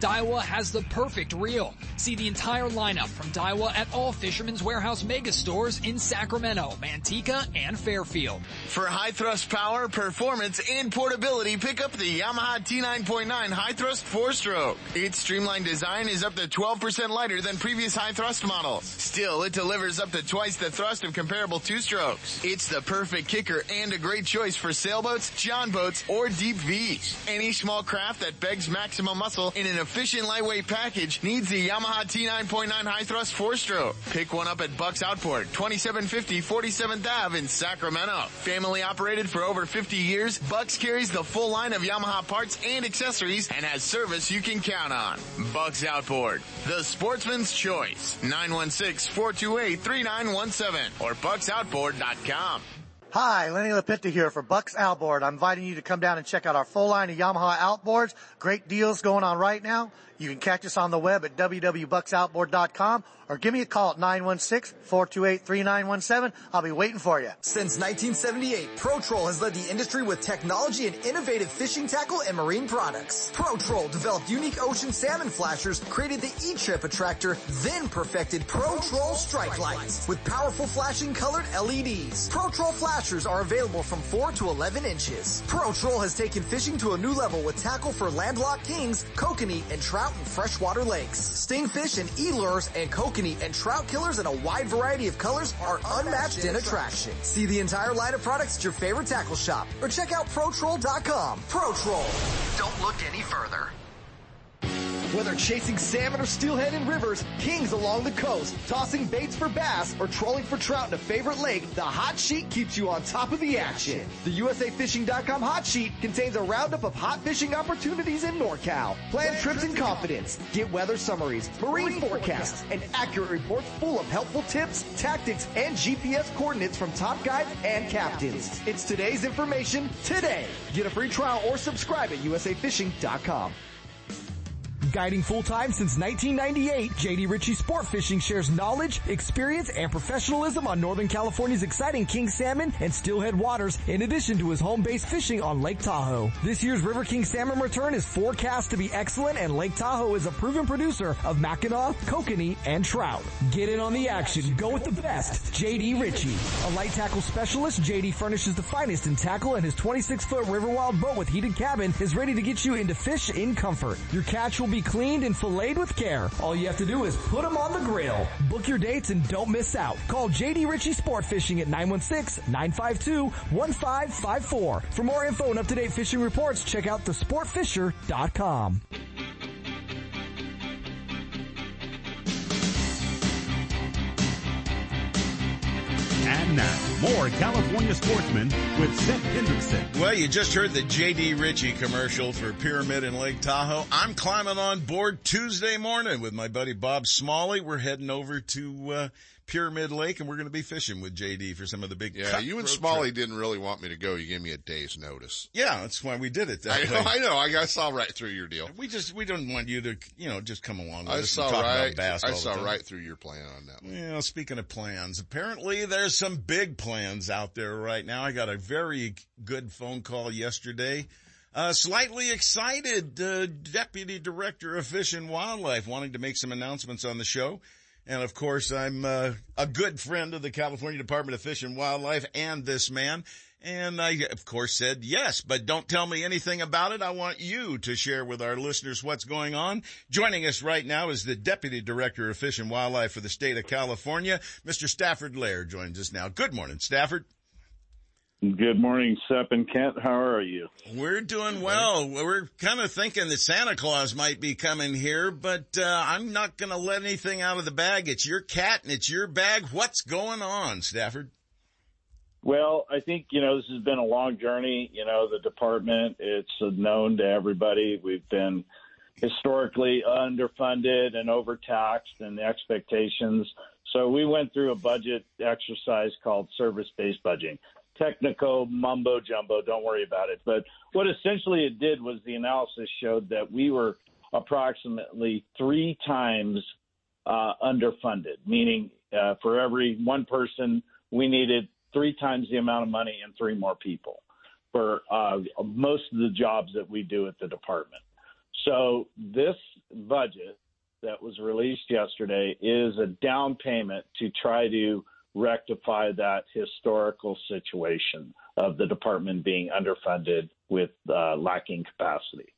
Daiwa has the perfect reel. See the entire lineup from Daiwa at all Fisherman's Warehouse Mega Stores in Sacramento, Manteca, and Fairfield. For high thrust power, performance, and portability, pick up the Yamaha T9.9 high thrust 4-stroke. Its streamlined design is up to 12% lighter than previous high thrust models. Still, it delivers up to twice the thrust of comparable 2-strokes. It's the perfect kicker and a great choice for sailboats, John boats, or deep V's. Any small craft that begs maximum muscle in an efficient lightweight package needs the Yamaha T9.9 high thrust 4-stroke. Pick one up at Buck's Outboard, 2750 47th Ave in Sacramento. Family operated for over 50 years, Buck's carries the full line of Yamaha parts and accessories and has service you can count on. Buck's Outboard, the sportsman's choice. 916-428-3917 or bucksoutboard.com. Hi, Lenny LaPinta here for Buck's Outboard. I'm inviting you to come down and check out our full line of Yamaha outboards. Great deals going on right now. You can catch us on the web at www.bucksoutboard.com or give me a call at 916-428-3917. I'll be waiting for you. Since 1978, ProTroll has led the industry with technology and innovative fishing tackle and marine products. ProTroll developed unique ocean salmon flashers, created the E-Trip attractor, then perfected ProTroll strike lights with powerful flashing colored LEDs. ProTroll flashers are available from 4 to 11 inches. ProTroll has taken fishing to a new level with tackle for landlocked kings, kokanee, and trout in freshwater lakes. Stingfish and e-lures and kokanee and trout killers in a wide variety of colors are unmatched in attraction. See the entire line of products at your favorite tackle shop or check out ProTroll.com. ProTroll. Don't look any further. Whether chasing salmon or steelhead in rivers, kings along the coast, tossing baits for bass, or trolling for trout in a favorite lake, the Hot Sheet keeps you on top of the action. The USAFishing.com Hot Sheet contains a roundup of hot fishing opportunities in NorCal. Plan trips in confidence. Get weather summaries, marine forecasts, and accurate reports full of helpful tips, tactics, and GPS coordinates from top guides and captains. It's today's information today. Get a free trial or subscribe at USAFishing.com. Guiding full-time since 1998, J.D. Ritchie Sport Fishing shares knowledge, experience, and professionalism on Northern California's exciting king salmon and steelhead waters, in addition to his home-based fishing on Lake Tahoe. This year's River King salmon return is forecast to be excellent, and Lake Tahoe is a proven producer of Mackinaw, kokanee, and trout. Get in on the action. Go with the best. J.D. Ritchie. A light tackle specialist, J.D. furnishes the finest in tackle, and his 26-foot River Wild boat with heated cabin is ready to get you into fish in comfort. Your catch will be cleaned and filleted with care. All you have to do is put them on the grill. Book your dates and don't miss out. Call J.D. Ritchie Sport Fishing at 916-952-1554. For more info and up-to-date fishing reports, check out thesportfisher.com. And now, More California Sportsmen with Seth Hendrickson. Well, you just heard the J.D. Ritchie commercial for Pyramid in Lake Tahoe. I'm climbing on board Tuesday morning with my buddy Bob Smalley. We're heading over to Pyramid Lake, and we're going to be fishing with J.D. for some of the big Yeah, you and Smalley didn't really want me to go. You gave me a day's notice. Yeah, that's why we did it that way. I know. I saw right through your deal. We don't want you to, just come along with us and talk about bass all the time. I saw right through your plan on that one. Yeah, speaking of plans, apparently there's some big plans out there right now. I got a very good phone call yesterday. Slightly excited Deputy Director of Fish and Wildlife wanting to make some announcements on the show. And, of course, I'm a good friend of the California Department of Fish and Wildlife and this man. And I, of course, said yes, but don't tell me anything about it. I want you to share with our listeners what's going on. Joining us right now is the Deputy Director of Fish and Wildlife for the state of California, Mr. Stafford Lair joins us now. Good morning, Stafford. Good morning, Sepp and Kent. How are you? We're doing well. We're kind of thinking that Santa Claus might be coming here, but I'm not going to let anything out of the bag. It's your cat and it's your bag. What's going on, Stafford? Well, I think, this has been a long journey. The department, it's known to everybody. We've been historically underfunded and overtaxed and the expectations. So we went through a budget exercise called service-based budgeting. Technical mumbo jumbo, don't worry about it. But what essentially it did was the analysis showed that we were approximately 3 times underfunded, meaning for every one person, we needed 3 times the amount of money and 3 more people for most of the jobs that we do at the department. So this budget that was released yesterday is a down payment to try to rectify that historical situation of the department being underfunded with lacking capacity.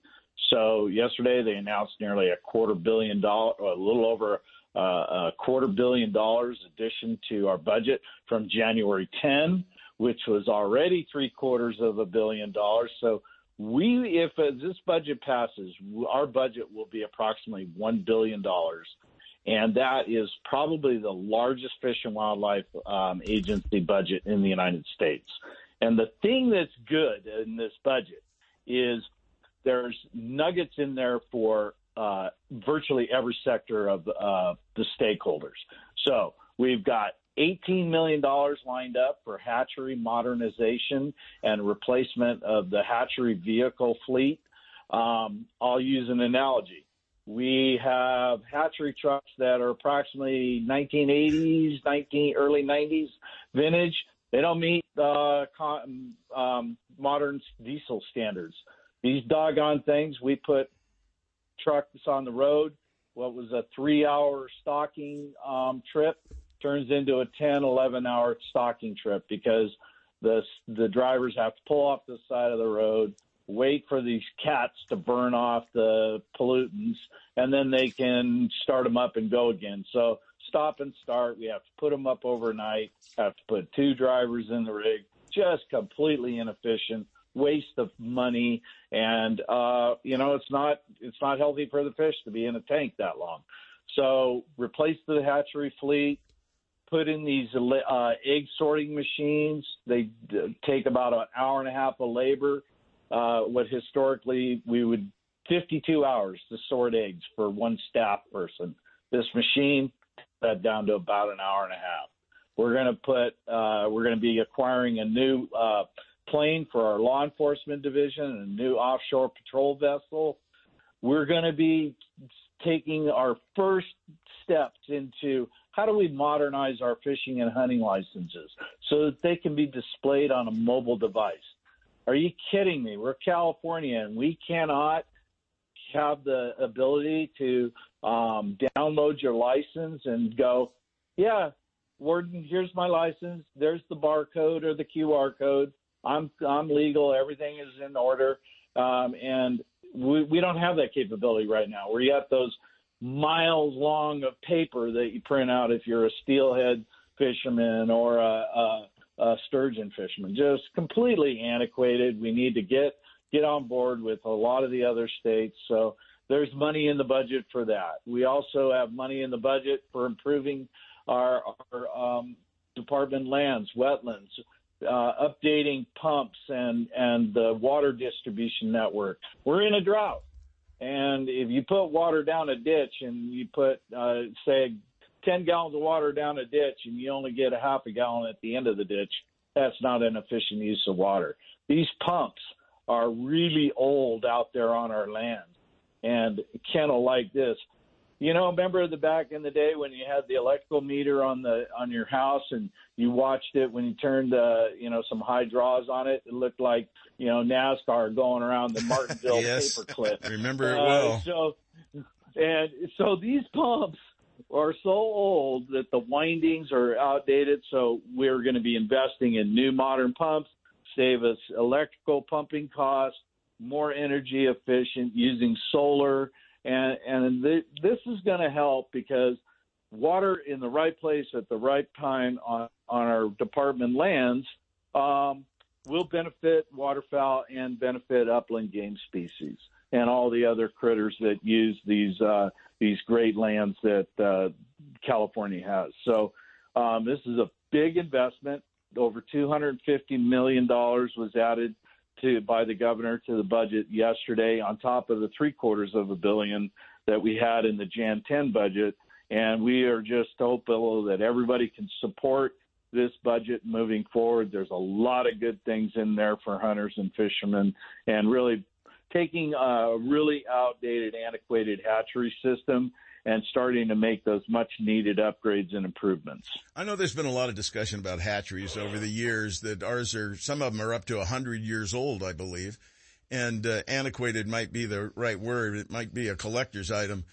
So yesterday they announced nearly a little over a quarter billion dollars addition to our budget from January 10, which was already $750 million. So we, if this budget passes, our budget will be approximately $1 billion. And that is probably the largest fish and wildlife agency budget in the United States. And the thing that's good in this budget is there's nuggets in there for virtually every sector of the stakeholders. So we've got $18 million lined up for hatchery modernization and replacement of the hatchery vehicle fleet. I'll use an analogy. We have hatchery trucks that are approximately 1980s, early 90s vintage. They don't meet modern diesel standards. These doggone things, we put trucks on the road. What was a 3-hour stocking trip turns into a 10, 11-hour stocking trip because the drivers have to pull off the side of the road, wait for these cats to burn off the pollutants, and then they can start them up and go again. So stop and start. We have to put them up overnight, have to put 2 drivers in the rig, just completely inefficient, waste of money. And, it's not healthy for the fish to be in a tank that long. So replace the hatchery fleet, put in these egg sorting machines. They take about an hour and a half of labor. What historically we would 52 hours to sort eggs for one staff person. This machine that down to about an hour and a half. We're going to be acquiring a new plane for our law enforcement division, a new offshore patrol vessel. We're going to be taking our first steps into how do we modernize our fishing and hunting licenses so that they can be displayed on a mobile device. Are you kidding me? We're California, and we cannot have the ability to download your license and go, yeah, Warden, here's my license. There's the barcode or the QR code. I'm legal. Everything is in order. And we don't have that capability right now. We got those miles long of paper that you print out if you're a steelhead fisherman or a sturgeon fishermen, just completely antiquated. We need to get on board with a lot of the other states. So there's money in the budget for that. We also have money in the budget for improving our Department lands, wetlands, updating pumps and the water distribution network. We're in a drought. And if you put water down a ditch and you put, say, 10 gallons of water down a ditch and you only get a half a gallon at the end of the ditch, that's not an efficient use of water. These pumps are really old out there on our land. And kennel like this, you know, remember the back in the day when you had the electrical meter on your house and you watched it when you turned, some high draws on it. It looked like, you know, NASCAR going around the Martinsville yes. paperclip. I remember it well. So these pumps are so old that the windings are outdated. So we're going to be investing in new modern pumps, save us electrical pumping costs, more energy efficient using solar. And this is going to help because water in the right place at the right time on our department lands will benefit waterfowl and benefit upland game species and all the other critters that use these great lands that California has. So this is a big investment. Over $250 million was added by the governor to the budget yesterday on top of the $750 million that we had in the Jan 10 budget. And we are just hopeful that everybody can support this budget moving forward. There's a lot of good things in there for hunters and fishermen and really taking a really outdated, antiquated hatchery system and starting to make those much-needed upgrades and improvements. I know there's been a lot of discussion about hatcheries over the years that some of them are up to 100 years old, I believe, and antiquated might be the right word. It might be a collector's item.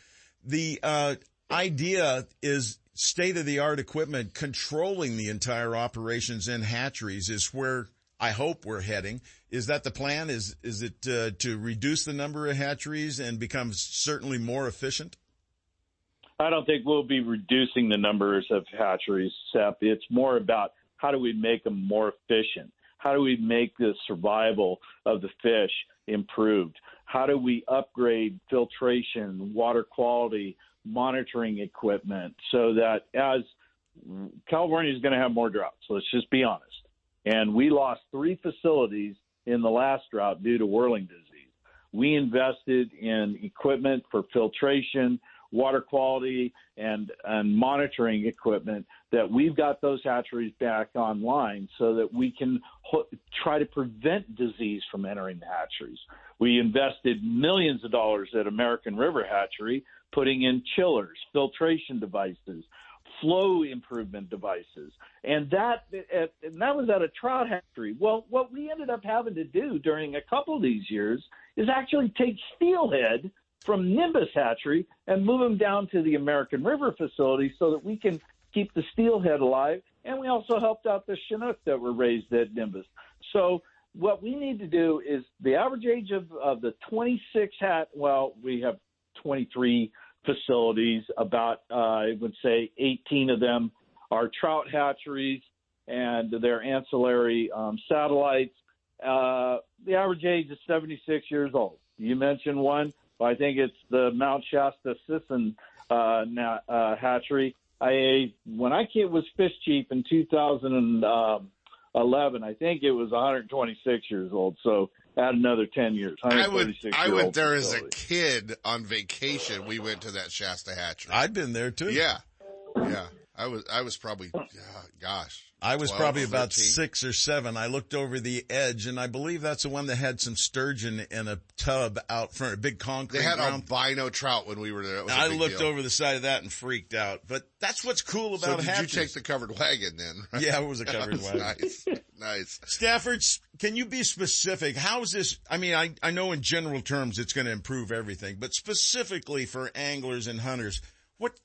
The idea is state-of-the-art equipment controlling the entire operations in hatcheries is where I hope we're heading. Is that the plan? Is it to reduce the number of hatcheries and become certainly more efficient? I don't think we'll be reducing the numbers of hatcheries, Sep. It's more about how do we make them more efficient? How do we make the survival of the fish improved? How do we upgrade filtration, water quality, monitoring equipment so that as California is going to have more droughts, let's just be honest. And we lost 3 facilities in the last drought due to whirling disease. We invested in equipment for filtration, water quality, and monitoring equipment that we've got those hatcheries back online so that we can try to prevent disease from entering the hatcheries. We invested millions of dollars at American River Hatchery, putting in chillers, filtration devices, flow improvement devices. And that was at a trout hatchery. Well, what we ended up having to do during a couple of these years is actually take steelhead from Nimbus Hatchery and move them down to the American River facility so that we can keep the steelhead alive. And we also helped out the Chinook that were raised at Nimbus. So what we need to do is the average age of the 26 we have 23 facilities, about, I would say 18 of them are trout hatcheries and their ancillary satellites. The average age is 76 years old. You mentioned one. I think it's the Mount Shasta Sisson hatchery. When I was fish chief in 2011, I think it was 126 years old. So add another 10 years. I went there as a kid on vacation. We went to that Shasta hatchery. I'd been there too. Yeah. I was probably, I was 12, probably about 13. 6 or 7. I looked over the edge, and I believe that's the one that had some sturgeon in a tub out front, a big concrete. They had albino trout when we were there. I looked over the side of that and freaked out. But that's what's cool about hatcheries. So did you take the covered wagon then? Right? Yeah, it was a covered wagon. Nice. Stafford, can you be specific? How is this? I mean, I know in general terms it's going to improve everything, but specifically for anglers and hunters, what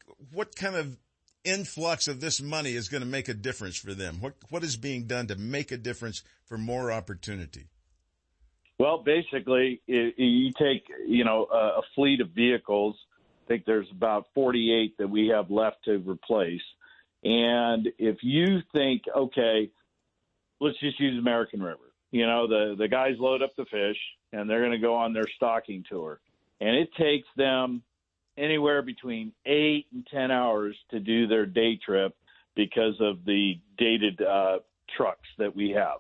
kind of influx of this money is going to make a difference for them? What is being done to make a difference for more opportunity? Well, basically, you take, a fleet of vehicles. I think there's about 48 that we have left to replace. And if you think, okay, let's just use American River. The guys load up the fish, and they're going to go on their stocking tour. And it takes them anywhere between 8 and 10 hours to do their day trip because of the dated trucks that we have.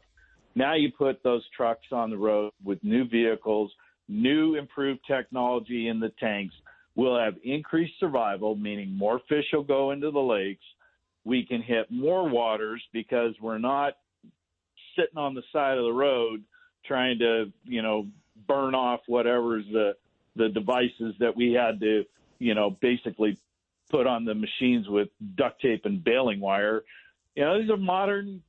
Now you put those trucks on the road with new vehicles, new improved technology in the tanks. We'll have increased survival, meaning more fish will go into the lakes. We can hit more waters because we're not sitting on the side of the road trying to, you know, burn off whatever's the devices that we had to, you know, basically put on the machines with duct tape and baling wire. You know, these are modern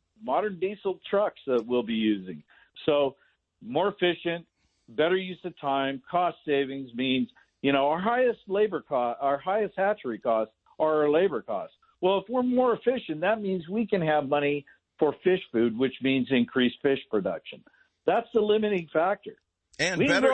diesel trucks that we'll be using. So more efficient, better use of time, cost savings means, you know, our highest labor cost, our highest hatchery costs are our labor costs. Well, if we're more efficient, that means we can have money for fish food, which means increased fish production. That's the limiting factor. And better,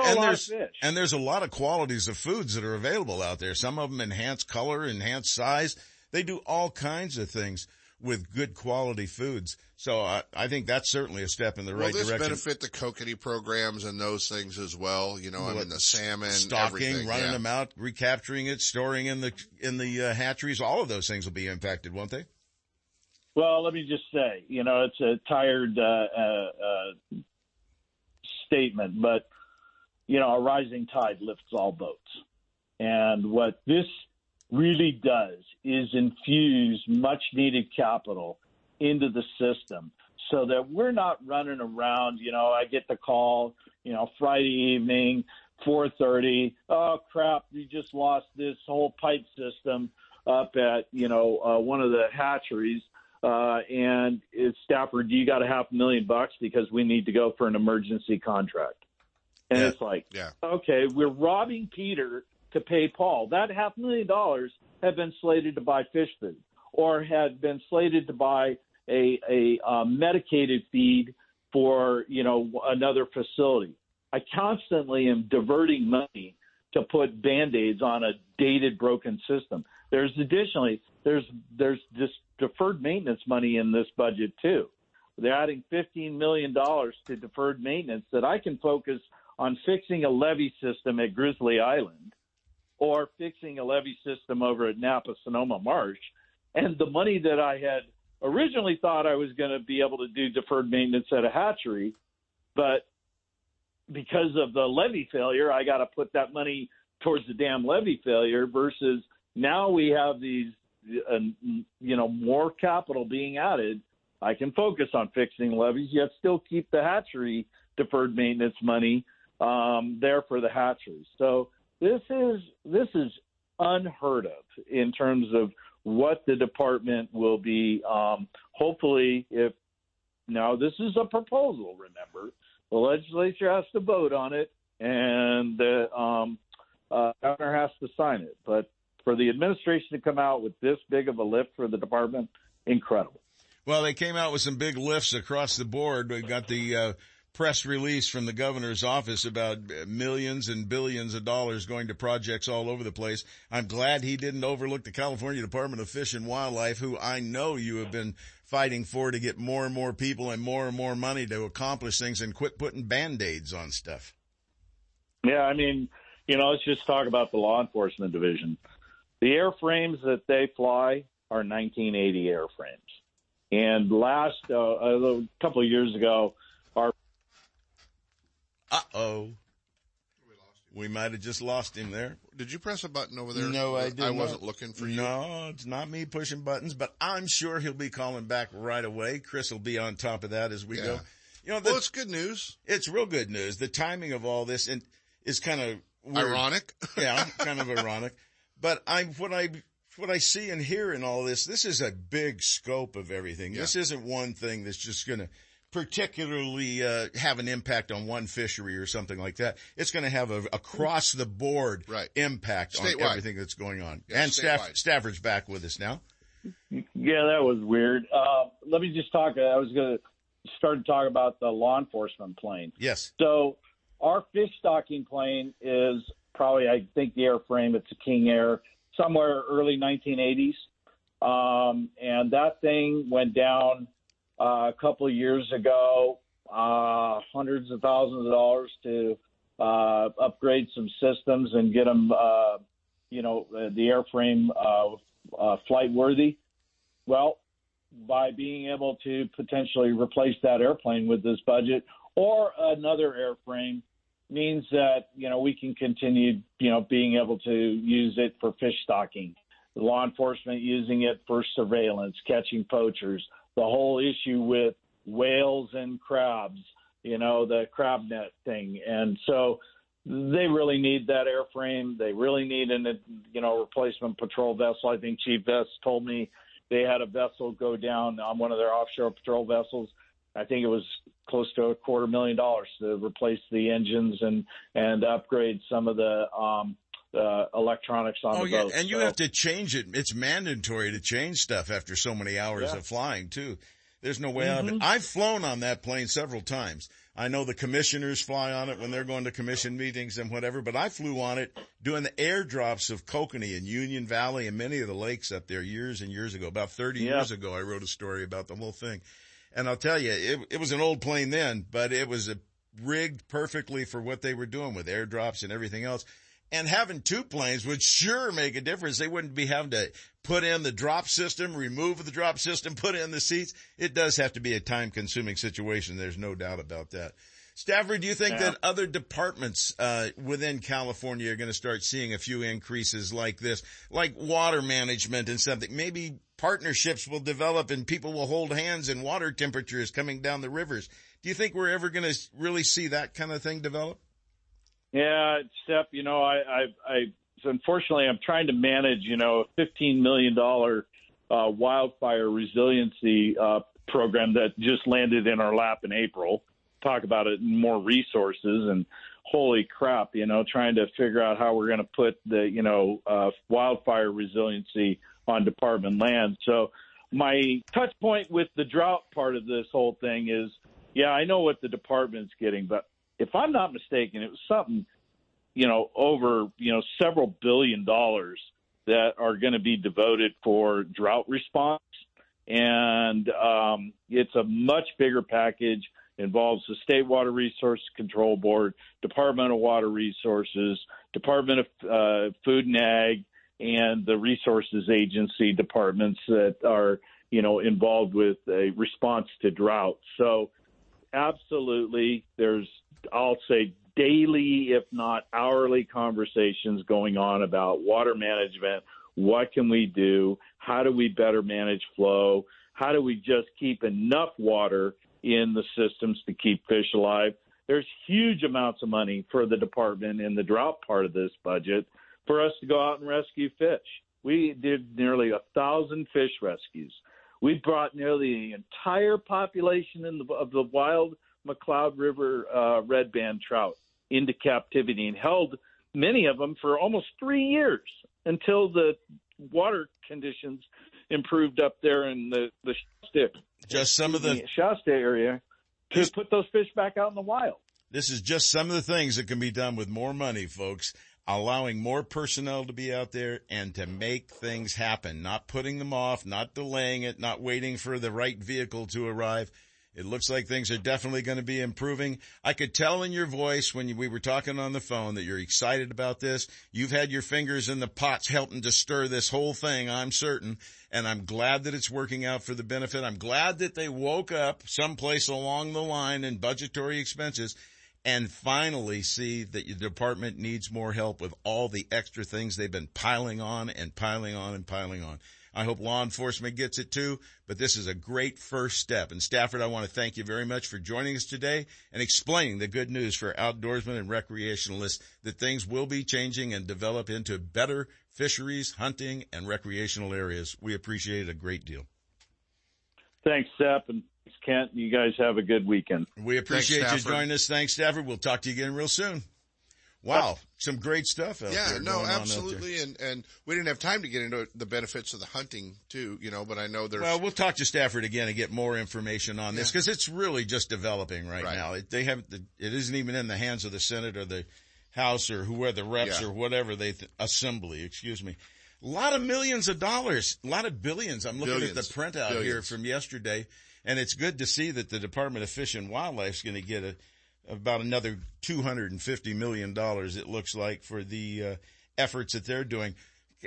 and there's a lot of qualities of foods that are available out there. Some of them enhance color, enhance size. They do all kinds of things with good quality foods. So I think that's certainly a step in the right direction. Will this benefit the kokanee programs and those things as well? You know, I mean, the salmon, stocking, everything. Running them out, recapturing it, storing in the hatcheries. All of those things will be impacted, won't they? Well, let me just say, you know, it's a tired statement, but, you know, a rising tide lifts all boats. And what this really does is infuse much needed capital into the system so that we're not running around. You know, I get the call, you know, Friday evening, 4:30, oh, crap, we just lost this whole pipe system up at, you know, one of the hatcheries. And it's, Stafford, you got $500,000 because we need to go for an emergency contract. And yeah, it's like, yeah, okay, we're robbing Peter to pay Paul. That $500,000 had been slated to buy fish food or had been slated to buy a medicated feed for, you know, another facility. I constantly am diverting money to put Band-Aids on a dated, broken system. There's additionally, there's this deferred maintenance money in this budget too. They're adding $15 million to deferred maintenance that I can focus on fixing a levee system at Grizzly Island or fixing a levee system over at Napa Sonoma Marsh. And the money that I had originally thought I was going to be able to do deferred maintenance at a hatchery, but because of the levee failure, I got to put that money towards the dam levee failure versus now we have these, you know, more capital being added. I can focus on fixing levees, yet still keep the hatchery deferred maintenance money there for the hatchery. So this is unheard of in terms of what the department will be. Hopefully, if now this is a proposal, remember, the legislature has to vote on it and the governor has to sign it. But for the administration to come out with this big of a lift for the department, incredible. Well, they came out with some big lifts across the board. We got the press release from the governor's office about millions and billions of dollars going to projects all over the place. I'm glad he didn't overlook the California Department of Fish and Wildlife, who I know you have been fighting for to get more and more people and more money to accomplish things and quit putting Band-Aids on stuff. Yeah, I mean, you know, let's just talk about the law enforcement division. The airframes that they fly are 1980 airframes. And last a couple of years ago, our we might have just lost him there. Did you press a button over there? No, I didn't. I wasn't looking for you. No, it's not me pushing buttons, but I'm sure he'll be calling back right away. Chris will be on top of that as we go. You know, well, it's good news. It's real good news. The timing of all this is kind of weird. Ironic. Yeah, kind of ironic. But what I see and hear in all this is a big scope of everything. Yeah. This isn't one thing that's just going to particularly have an impact on one fishery or something like that. It's going to have a across-the-board impact statewide on everything that's going on. Yeah, and Stafford's back with us now. Yeah, that was weird. Let me just talk. I was going to start to talk about the law enforcement plane. Yes. So our fish stocking plane is probably, I think, the airframe. It's a King Air, somewhere early 1980s. And that thing went down a couple of years ago, hundreds of thousands of dollars to upgrade some systems and get them, the airframe flight worthy. Well, by being able to potentially replace that airplane with this budget or another airframe means that, you know, we can continue, you know, being able to use it for fish stocking, law enforcement using it for surveillance, catching poachers, the whole issue with whales and crabs, you know, the crab net thing. And so they really need that airframe. They really need an, you know, replacement patrol vessel. I think Chief Vest told me they had a vessel go down on one of their offshore patrol vessels. I think it was close to $250,000 to replace the engines and upgrade some of the electronics on the boat. And you have to change it. It's mandatory to change stuff after so many hours of flying, too. There's no way out of it. I've flown on that plane several times. I know the commissioners fly on it when they're going to commission meetings and whatever, but I flew on it doing the airdrops of Kokanee and Union Valley and many of the lakes up there years and years ago. About 30 years ago, I wrote a story about the whole thing. And I'll tell you, it was an old plane then, but it was rigged perfectly for what they were doing with airdrops and everything else. And having two planes would sure make a difference. They wouldn't be having to put in the drop system, remove the drop system, put in the seats. It does have to be a time-consuming situation. There's no doubt about that. Stafford, do you think that other departments within California are going to start seeing a few increases like this, like water management and something? Maybe partnerships will develop and people will hold hands and water temperatures coming down the rivers. Do you think we're ever going to really see that kind of thing develop? Yeah, Steph, you know, I unfortunately I'm trying to manage, you know, a $15 million wildfire resiliency program that just landed in our lap in April. Talk about it and more resources, and holy crap, you know, trying to figure out how we're going to put the, you know, wildfire resiliency on department land. So my touch point with the drought part of this whole thing is, yeah, I know what the department's getting, but if I'm not mistaken, it was something, you know, over, you know, several $billion that are going to be devoted for drought response. And it's a much bigger package. Involves the State Water Resource Control Board, Department of Water Resources, Department of Food and Ag, and the Resources Agency departments that are, you know, involved with a response to drought. So absolutely, there's, I'll say, daily, if not hourly, conversations going on about water management. What can we do? How do we better manage flow? How do we just keep enough water in the systems to keep fish alive? There's huge amounts of money for the department in the drought part of this budget for us to go out and rescue fish. We did nearly 1,000 fish rescues. We brought nearly the entire population of the wild McCloud River red band trout into captivity and held many of them for almost 3 years until the water conditions improved up there in the Shasta. Just some of the Shasta area to put those fish back out in the wild. This is just some of the things that can be done with more money, folks. Allowing more personnel to be out there and to make things happen, not putting them off, not delaying it, not waiting for the right vehicle to arrive. It looks like things are definitely going to be improving. I could tell in your voice when we were talking on the phone that you're excited about this. You've had your fingers in the pots helping to stir this whole thing, I'm certain, and I'm glad that it's working out for the benefit. I'm glad that they woke up someplace along the line in budgetary expenses and finally see that your department needs more help with all the extra things they've been piling on and piling on and piling on. I hope law enforcement gets it too, but this is a great first step. And Stafford, I want to thank you very much for joining us today and explaining the good news for outdoorsmen and recreationalists that things will be changing and develop into better fisheries, hunting, and recreational areas. We appreciate it a great deal. Thanks, Sepp, and thanks, Kent. You guys have a good weekend. We appreciate you joining us. Thanks, Stafford. We'll talk to you again real soon. Wow, some great stuff out there. Yeah, no, absolutely, and we didn't have time to get into the benefits of the hunting, too, you know, but I know there's... Well, we'll talk to Stafford again and get more information on this, because it's really just developing right now. It isn't even in the hands of the Senate or the House or whoever, the reps or whatever, assembly, excuse me. A lot of millions of dollars, a lot of billions. I'm looking at the printout here from yesterday, and it's good to see that the Department of Fish and Wildlife is going to get about another $250 million, it looks like, for the efforts that they're doing.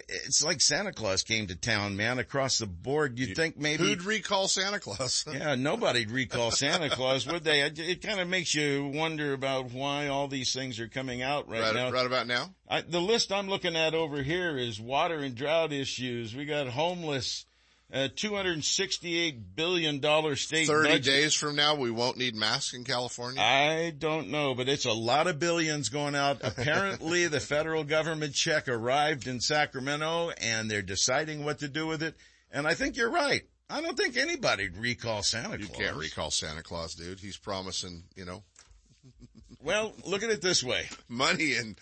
It's like Santa Claus came to town, man, across the board. You'd think maybe... Who'd recall Santa Claus? Yeah, nobody'd recall Santa Claus, would they? It kind of makes you wonder about why all these things are coming out right now. Right about now? The list I'm looking at over here is water and drought issues. We got homeless... $268 billion state 30 budget. Days from now, we won't need masks in California? I don't know, but it's a lot of billions going out. Apparently, the federal government check arrived in Sacramento, and they're deciding what to do with it. And I think you're right. I don't think anybody'd recall Santa Claus. You can't recall Santa Claus, dude. He's promising, you know. Well, look at it this way. Money and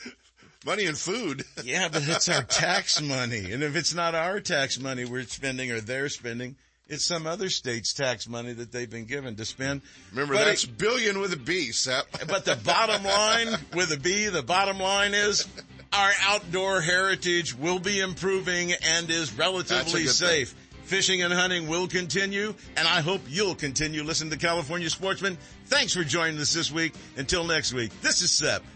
food. Yeah, but it's our tax money. And if it's not our tax money we're spending or they're spending, it's some other state's tax money that they've been given to spend. Remember, but that's billion with a B, Sep. But the bottom line with a B, the bottom line is our outdoor heritage will be improving and is relatively safe. Thing. Fishing and hunting will continue, and I hope you'll continue listening to California Sportsman. Thanks for joining us this week. Until next week, this is Sep.